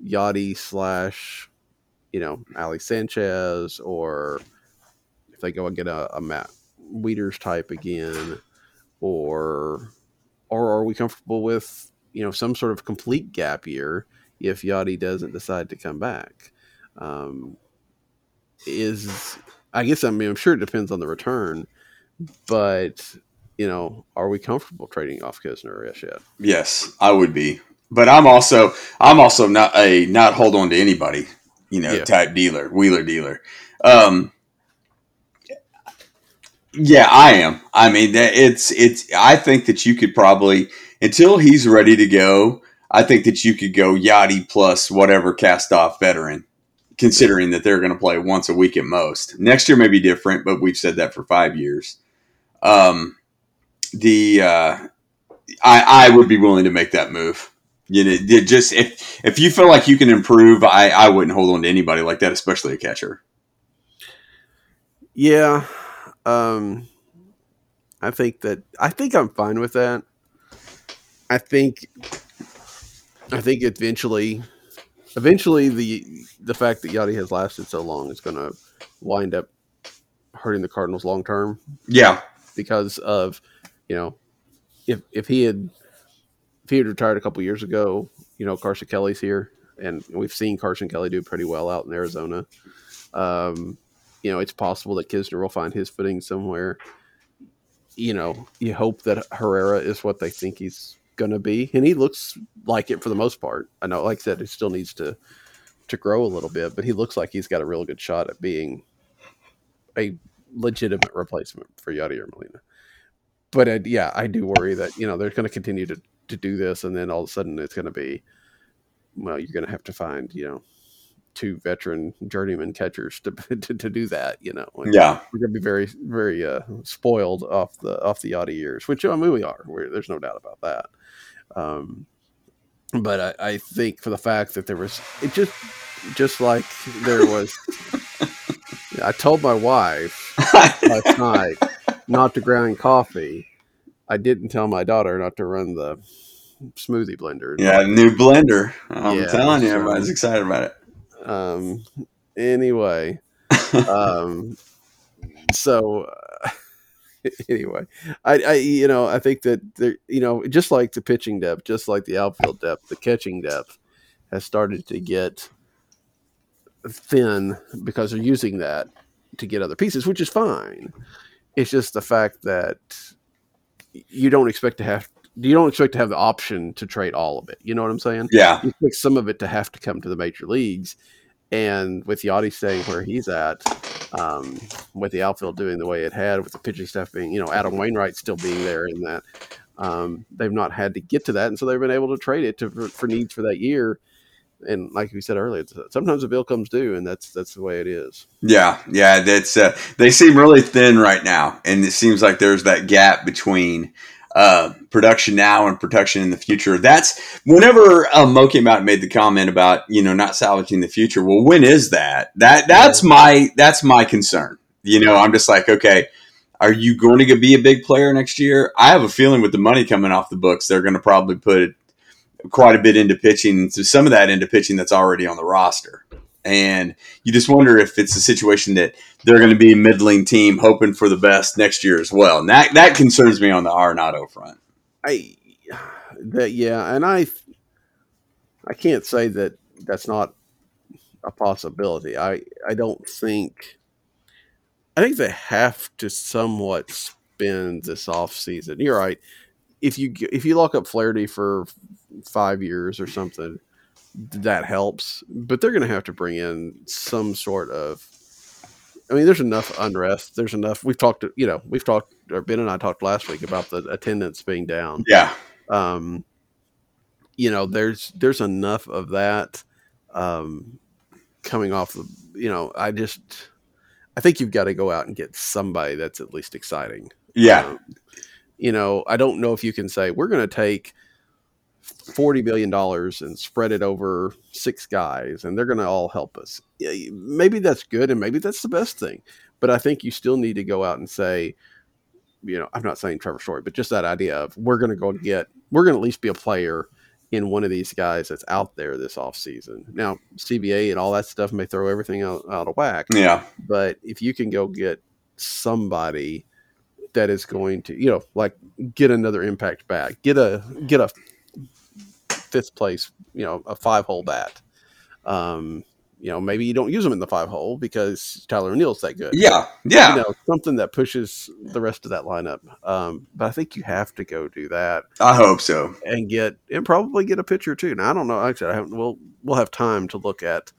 Yachty / Ali Sanchez, or if they go and get a Matt Wieters type again, or are we comfortable with some sort of complete gap year if Yachty doesn't decide to come back? I'm sure it depends on the return, but are we comfortable trading off Kisner yet? Yes, I would be, but I'm also not hold on to anybody, type wheeler dealer. I am. I mean, I think that you could probably, until he's ready to go, I think that you could go Yachty plus whatever cast off veteran, considering that they're going to play once a week at most. Next year may be different, but we've said that for 5 years. I would be willing to make that move. If you feel like you can improve, I wouldn't hold on to anybody like that, especially a catcher. Yeah. I think I'm fine with that. I think eventually the fact that Yachty has lasted so long is going to wind up hurting the Cardinals long term. Yeah, because of if he had retired a couple years ago, Carson Kelly's here, and we've seen Carson Kelly do pretty well out in Arizona. It's possible that Kisner will find his footing somewhere. You hope that Herrera is what they think he's going to be, and he looks like it for the most part. I know, like I said, he still needs to grow a little bit, but he looks like he's got a real good shot at being a legitimate replacement for Yadier Molina. But I do worry that they're going to continue to do this, and then all of a sudden it's going to be, well, you're going to have to find two veteran journeyman catchers to do that, And we're gonna be very, very spoiled off the Yachty years, which I mean we are. There's no doubt about that. But I think for the fact that there was, it just like there was. I told my wife last night not to grind coffee. I didn't tell my daughter not to run the smoothie blender. Yeah, new blender. I'm telling you, everybody's excited about it. Anyway, I think that there, just like the pitching depth, just like the outfield depth, the catching depth has started to get thin because they're using that to get other pieces, which is fine. It's just the fact that you don't expect to have the option to trade all of it. You know what I'm saying? Yeah. You expect some of it to have to come to the major leagues. And with Yachty staying where he's at, with the outfield doing the way it had, with the pitching staff being, Adam Wainwright still being there in that, they've not had to get to that. And so they've been able to trade it for needs for that year. And like we said earlier, sometimes a bill comes due, and that's the way it is. Yeah. That's they seem really thin right now. And it seems like there's that gap between production now and production in the future. That's whenever Mo came out and made the comment about not salvaging the future. Well, when is that? That's my concern. I'm just like, okay, are you going to be a big player next year? I have a feeling with the money coming off the books, they're going to probably put quite a bit into pitching, some of that into pitching that's already on the roster. And you just wonder if it's a situation that they're going to be a middling team hoping for the best next year as well. And that concerns me on the Arenado front. I can't say that that's not a possibility. I think they have to somewhat spend this offseason. You're right. If you lock up Flaherty for 5 years or something, that helps, but they're going to have to bring in some sort of, I mean, there's enough unrest. There's enough. We've talked, or Ben and I talked last week about the attendance being down. Yeah. There's enough of that coming off the, I think you've got to go out and get somebody that's at least exciting. Yeah. I don't know if you can say, we're going to take $40 billion and spread it over six guys and they're going to all help us. Maybe that's good. And maybe that's the best thing, but I think you still need to go out and say, I'm not saying Trevor Story, but just that idea of we're going to at least be a player in one of these guys that's out there this off season. Now CBA and all that stuff may throw everything out of whack. Yeah. But if you can go get somebody that is going to, get another impact back, get a fifth place, a 5-hole bat. Maybe you don't use them in the 5-hole because Tyler O'Neal's that good. Yeah. Yeah. Something that pushes the rest of that lineup. But I think you have to go do that. I hope so. And probably get a pitcher too. Now I don't know. Actually, I haven't, we'll have time to look at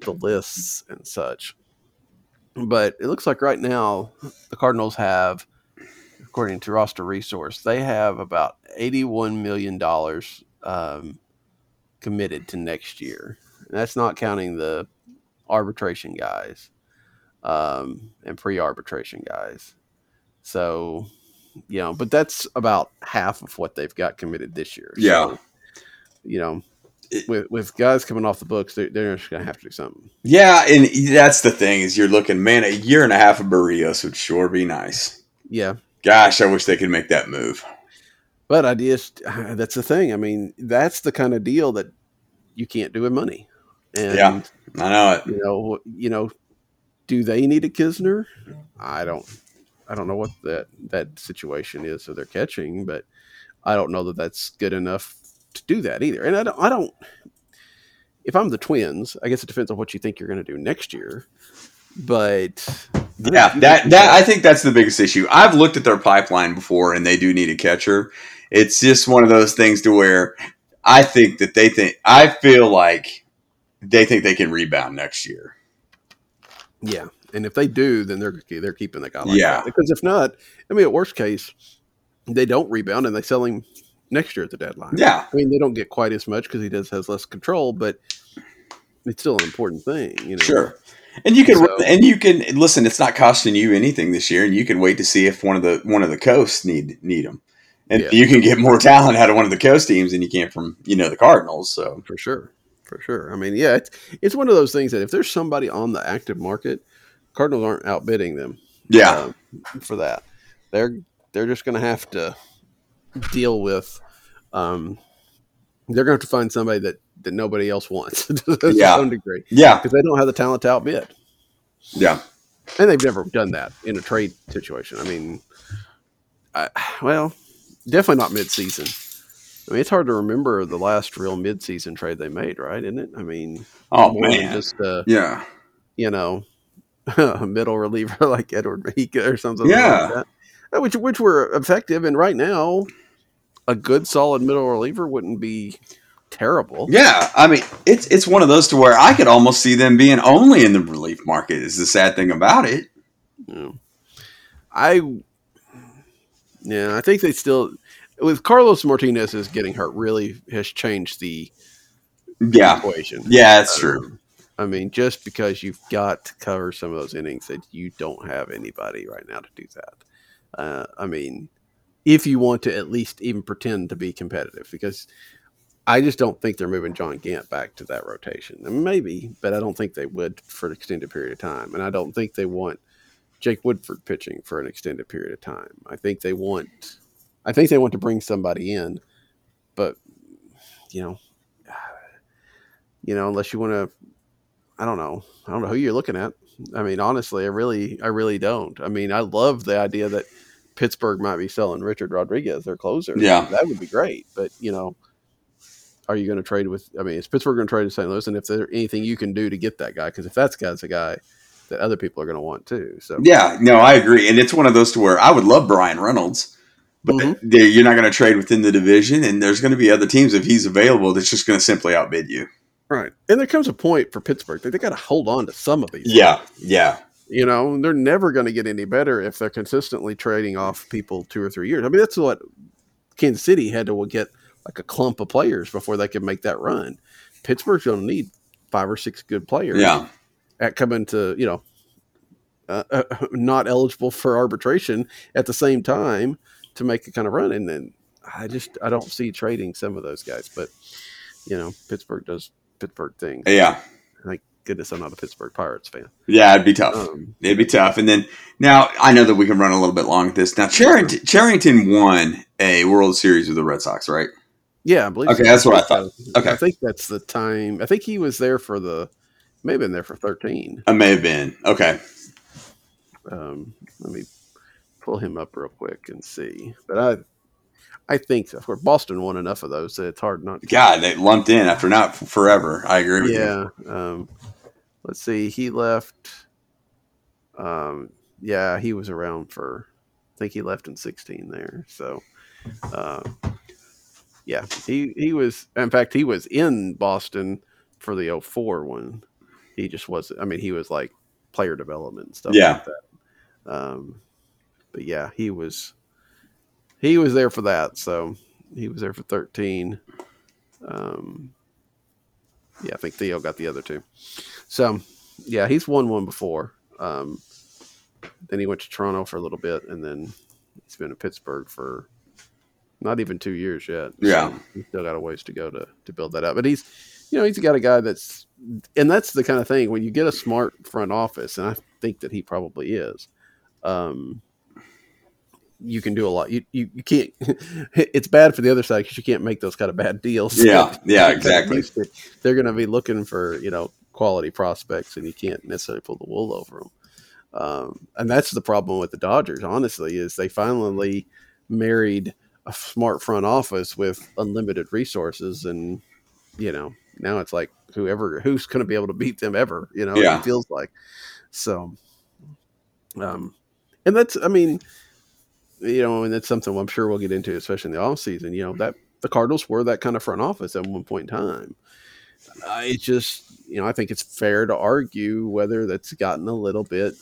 the lists and such, but it looks like right now the Cardinals have, according to Roster Resource, they have about $81 million committed to next year. And that's not counting the arbitration guys and pre-arbitration guys. So, but that's about half of what they've got committed this year. Yeah. So, with guys coming off the books, they're just going to have to do something. Yeah, and that's the thing is you're looking, man, a year and a half of Barrios would sure be nice. Yeah. Gosh, I wish they could make that move. But that's the thing. I mean, that's the kind of deal that you can't do with money. And, yeah, I know it. Do they need a Kisner? I don't know what that situation is that they're catching, but I don't know that that's good enough to do that either. And I don't. If I'm the Twins, I guess it depends on what you think you're going to do next year. But yeah, that I think that's the biggest issue. I've looked at their pipeline before, and they do need a catcher. It's just one of those things to where I feel like they think they can rebound next year. Yeah, and if they do, then they're keeping the guy like that. Because if not, I mean, at worst case, they don't rebound and they sell him next year at the deadline. Yeah, I mean they don't get quite as much because he has less control, but it's still an important thing. Sure. And you can listen. It's not costing you anything this year, and you can wait to see if one of the coasts need them, and you can get more talent out of one of the coast teams than you can from the Cardinals. So for sure. I mean, yeah, it's one of those things that if there's somebody on the active market, Cardinals aren't outbidding them. Yeah, for that, they're just going to have to deal with. They're going to have to find somebody that nobody else wants to some degree. Yeah. Because they don't have the talent to outbid. Yeah. And they've never done that in a trade situation. I mean, definitely not mid-season. I mean, it's hard to remember the last real mid-season trade they made, right? Isn't it? I mean, just a middle reliever like Edward Mejia or something like that, which were effective. And right now, a good, solid middle reliever wouldn't be terrible. Yeah, I mean, it's one of those to where I could almost see them being only in the relief market is the sad thing about it. Yeah. I think they still with Carlos Martinez is getting hurt really has changed the equation. Yeah, that's true. I mean, just because you've got to cover some of those innings that you don't have anybody right now to do that. I mean, if you want to at least even pretend to be competitive, because I just don't think they're moving John Gant back to that rotation. I mean, maybe, but I don't think they would for an extended period of time. And I don't think they want Jake Woodford pitching for an extended period of time. I think they want to bring somebody in, but unless you want to, I don't know who you're looking at. I mean, honestly, I really don't. I mean, I love the idea that Pittsburgh might be selling Richard Rodriguez, their closer. Yeah. That would be great. But are you going to trade with? I mean, is Pittsburgh going to trade to St. Louis? And if there's anything you can do to get that guy, because if that guy's a guy that other people are going to want too. So yeah, no, I agree, and it's one of those to where I would love Brian Reynolds, but you're not going to trade within the division, and there's going to be other teams if he's available that's just going to simply outbid you. Right. And there comes a point for Pittsburgh that they got to hold on to some of these. Yeah. Yeah. You know, they're never going to get any better if they're consistently trading off people 2 or 3 years. I mean, that's what Kansas City had to get like a clump of players before they could make that run. Pittsburgh's going to need 5 or 6 good players. Yeah. At coming to, you know, not eligible for arbitration at the same time to make a kind of run. And then I don't see trading some of those guys, but you know, Pittsburgh does Pittsburgh things. Yeah. Thank goodness I'm not a Pittsburgh Pirates fan. Yeah, it'd be tough. It'd be tough. And then now I know that we can run a little bit long at this. Now, Charrington won a World Series with the Red Sox, right? Yeah, I believe. Okay, so. That's what I thought. Okay, I think that's the time. I think he was there for may have been there for 13. I may have been. Okay. Let me pull him up real quick and see. But I think Boston won enough of those that it's hard not to. God, they lumped in after not forever. I agree with you. Yeah. Let's see. He left. Yeah, he was around for, I think he left in 16 there. So, yeah, he was, in fact, he was in Boston for the 2004 one. He just wasn't, I mean, he was like player development and stuff like that. But yeah, he was there for that. So he was there for 13. Yeah, I think Theo got the other 2. So yeah, he's won one before. Then he went to Toronto for a little bit, and then he's been in Pittsburgh for not even 2 years yet. Yeah. So he's still got a ways to go to build that up. But he's got a guy that's, and that's the kind of thing when you get a smart front office, and I think that he probably is, you can do a lot. You can't. It's bad for the other side because you can't make those kind of bad deals. Yeah, yeah, exactly. They're going to be looking for quality prospects, and you can't necessarily pull the wool over them. And that's the problem with the Dodgers, honestly, is they finally married a smart front office with unlimited resources, and now it's like who's going to be able to beat them ever. It feels like so. And that's, I mean. And that's something I'm sure we'll get into, especially in the offseason, that the Cardinals were that kind of front office at one point in time. I just, I think it's fair to argue whether that's gotten a little bit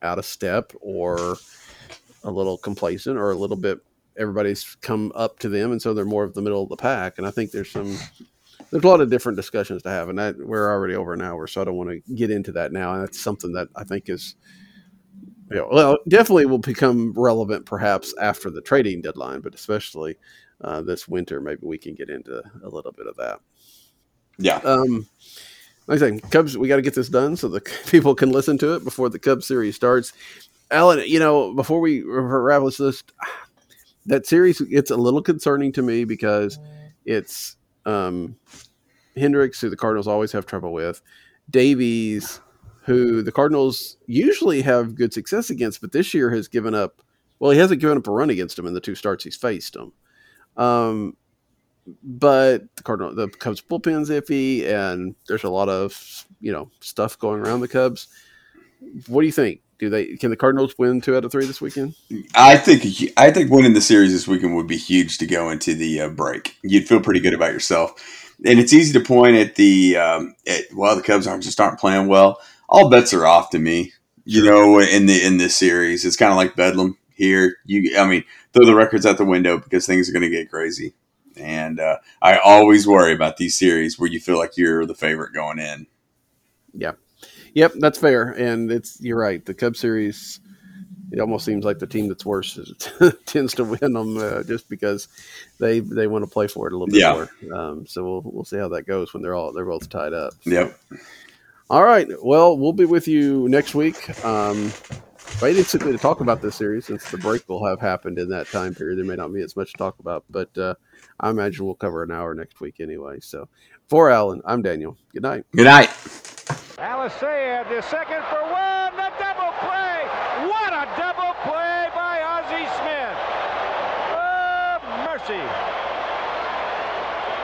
out of step or a little complacent or a little bit everybody's come up to them. And so they're more of the middle of the pack. And I think there's a lot of different discussions to have. And we're already over an hour, so I don't want to get into that now. And that's something that I think is, definitely will become relevant perhaps after the trading deadline, but especially this winter, maybe we can get into a little bit of that. Yeah. Like I said, Cubs, we got to get this done so the people can listen to it before the Cubs series starts. Alan, before we wrap this list, that series, it's a little concerning to me because it's Hendricks, who the Cardinals always have trouble with, Davies, who the Cardinals usually have good success against, but this year has given up. Well, he hasn't given up a run against him in the 2 starts he's faced him. But the Cubs bullpen's iffy, and there's a lot of stuff going around the Cubs. What do you think? Can the Cardinals win 2 out of 3 this weekend? I think winning the series this weekend would be huge to go into the break. You'd feel pretty good about yourself, and it's easy to point at the Cubs aren't playing well. All bets are off to me, in this series. It's kind of like Bedlam here. Throw the records out the window because things are going to get crazy. And I always worry about these series where you feel like you're the favorite going in. Yeah. Yep, that's fair. And you're right. The Cubs series, it almost seems like the team that's worse tends to win them just because they want to play for it a little bit more. So we'll see how that goes when they're both tied up. So. Yep. All right. Well, we'll be with you next week. Waiting simply to talk about this series since the break will have happened in that time period. There may not be as much to talk about, but I imagine we'll cover an hour next week anyway. So for Alan, I'm Daniel. Good night. Good night. Alicia, the second for one, the double play. What a double play by Ozzie Smith. Oh, mercy.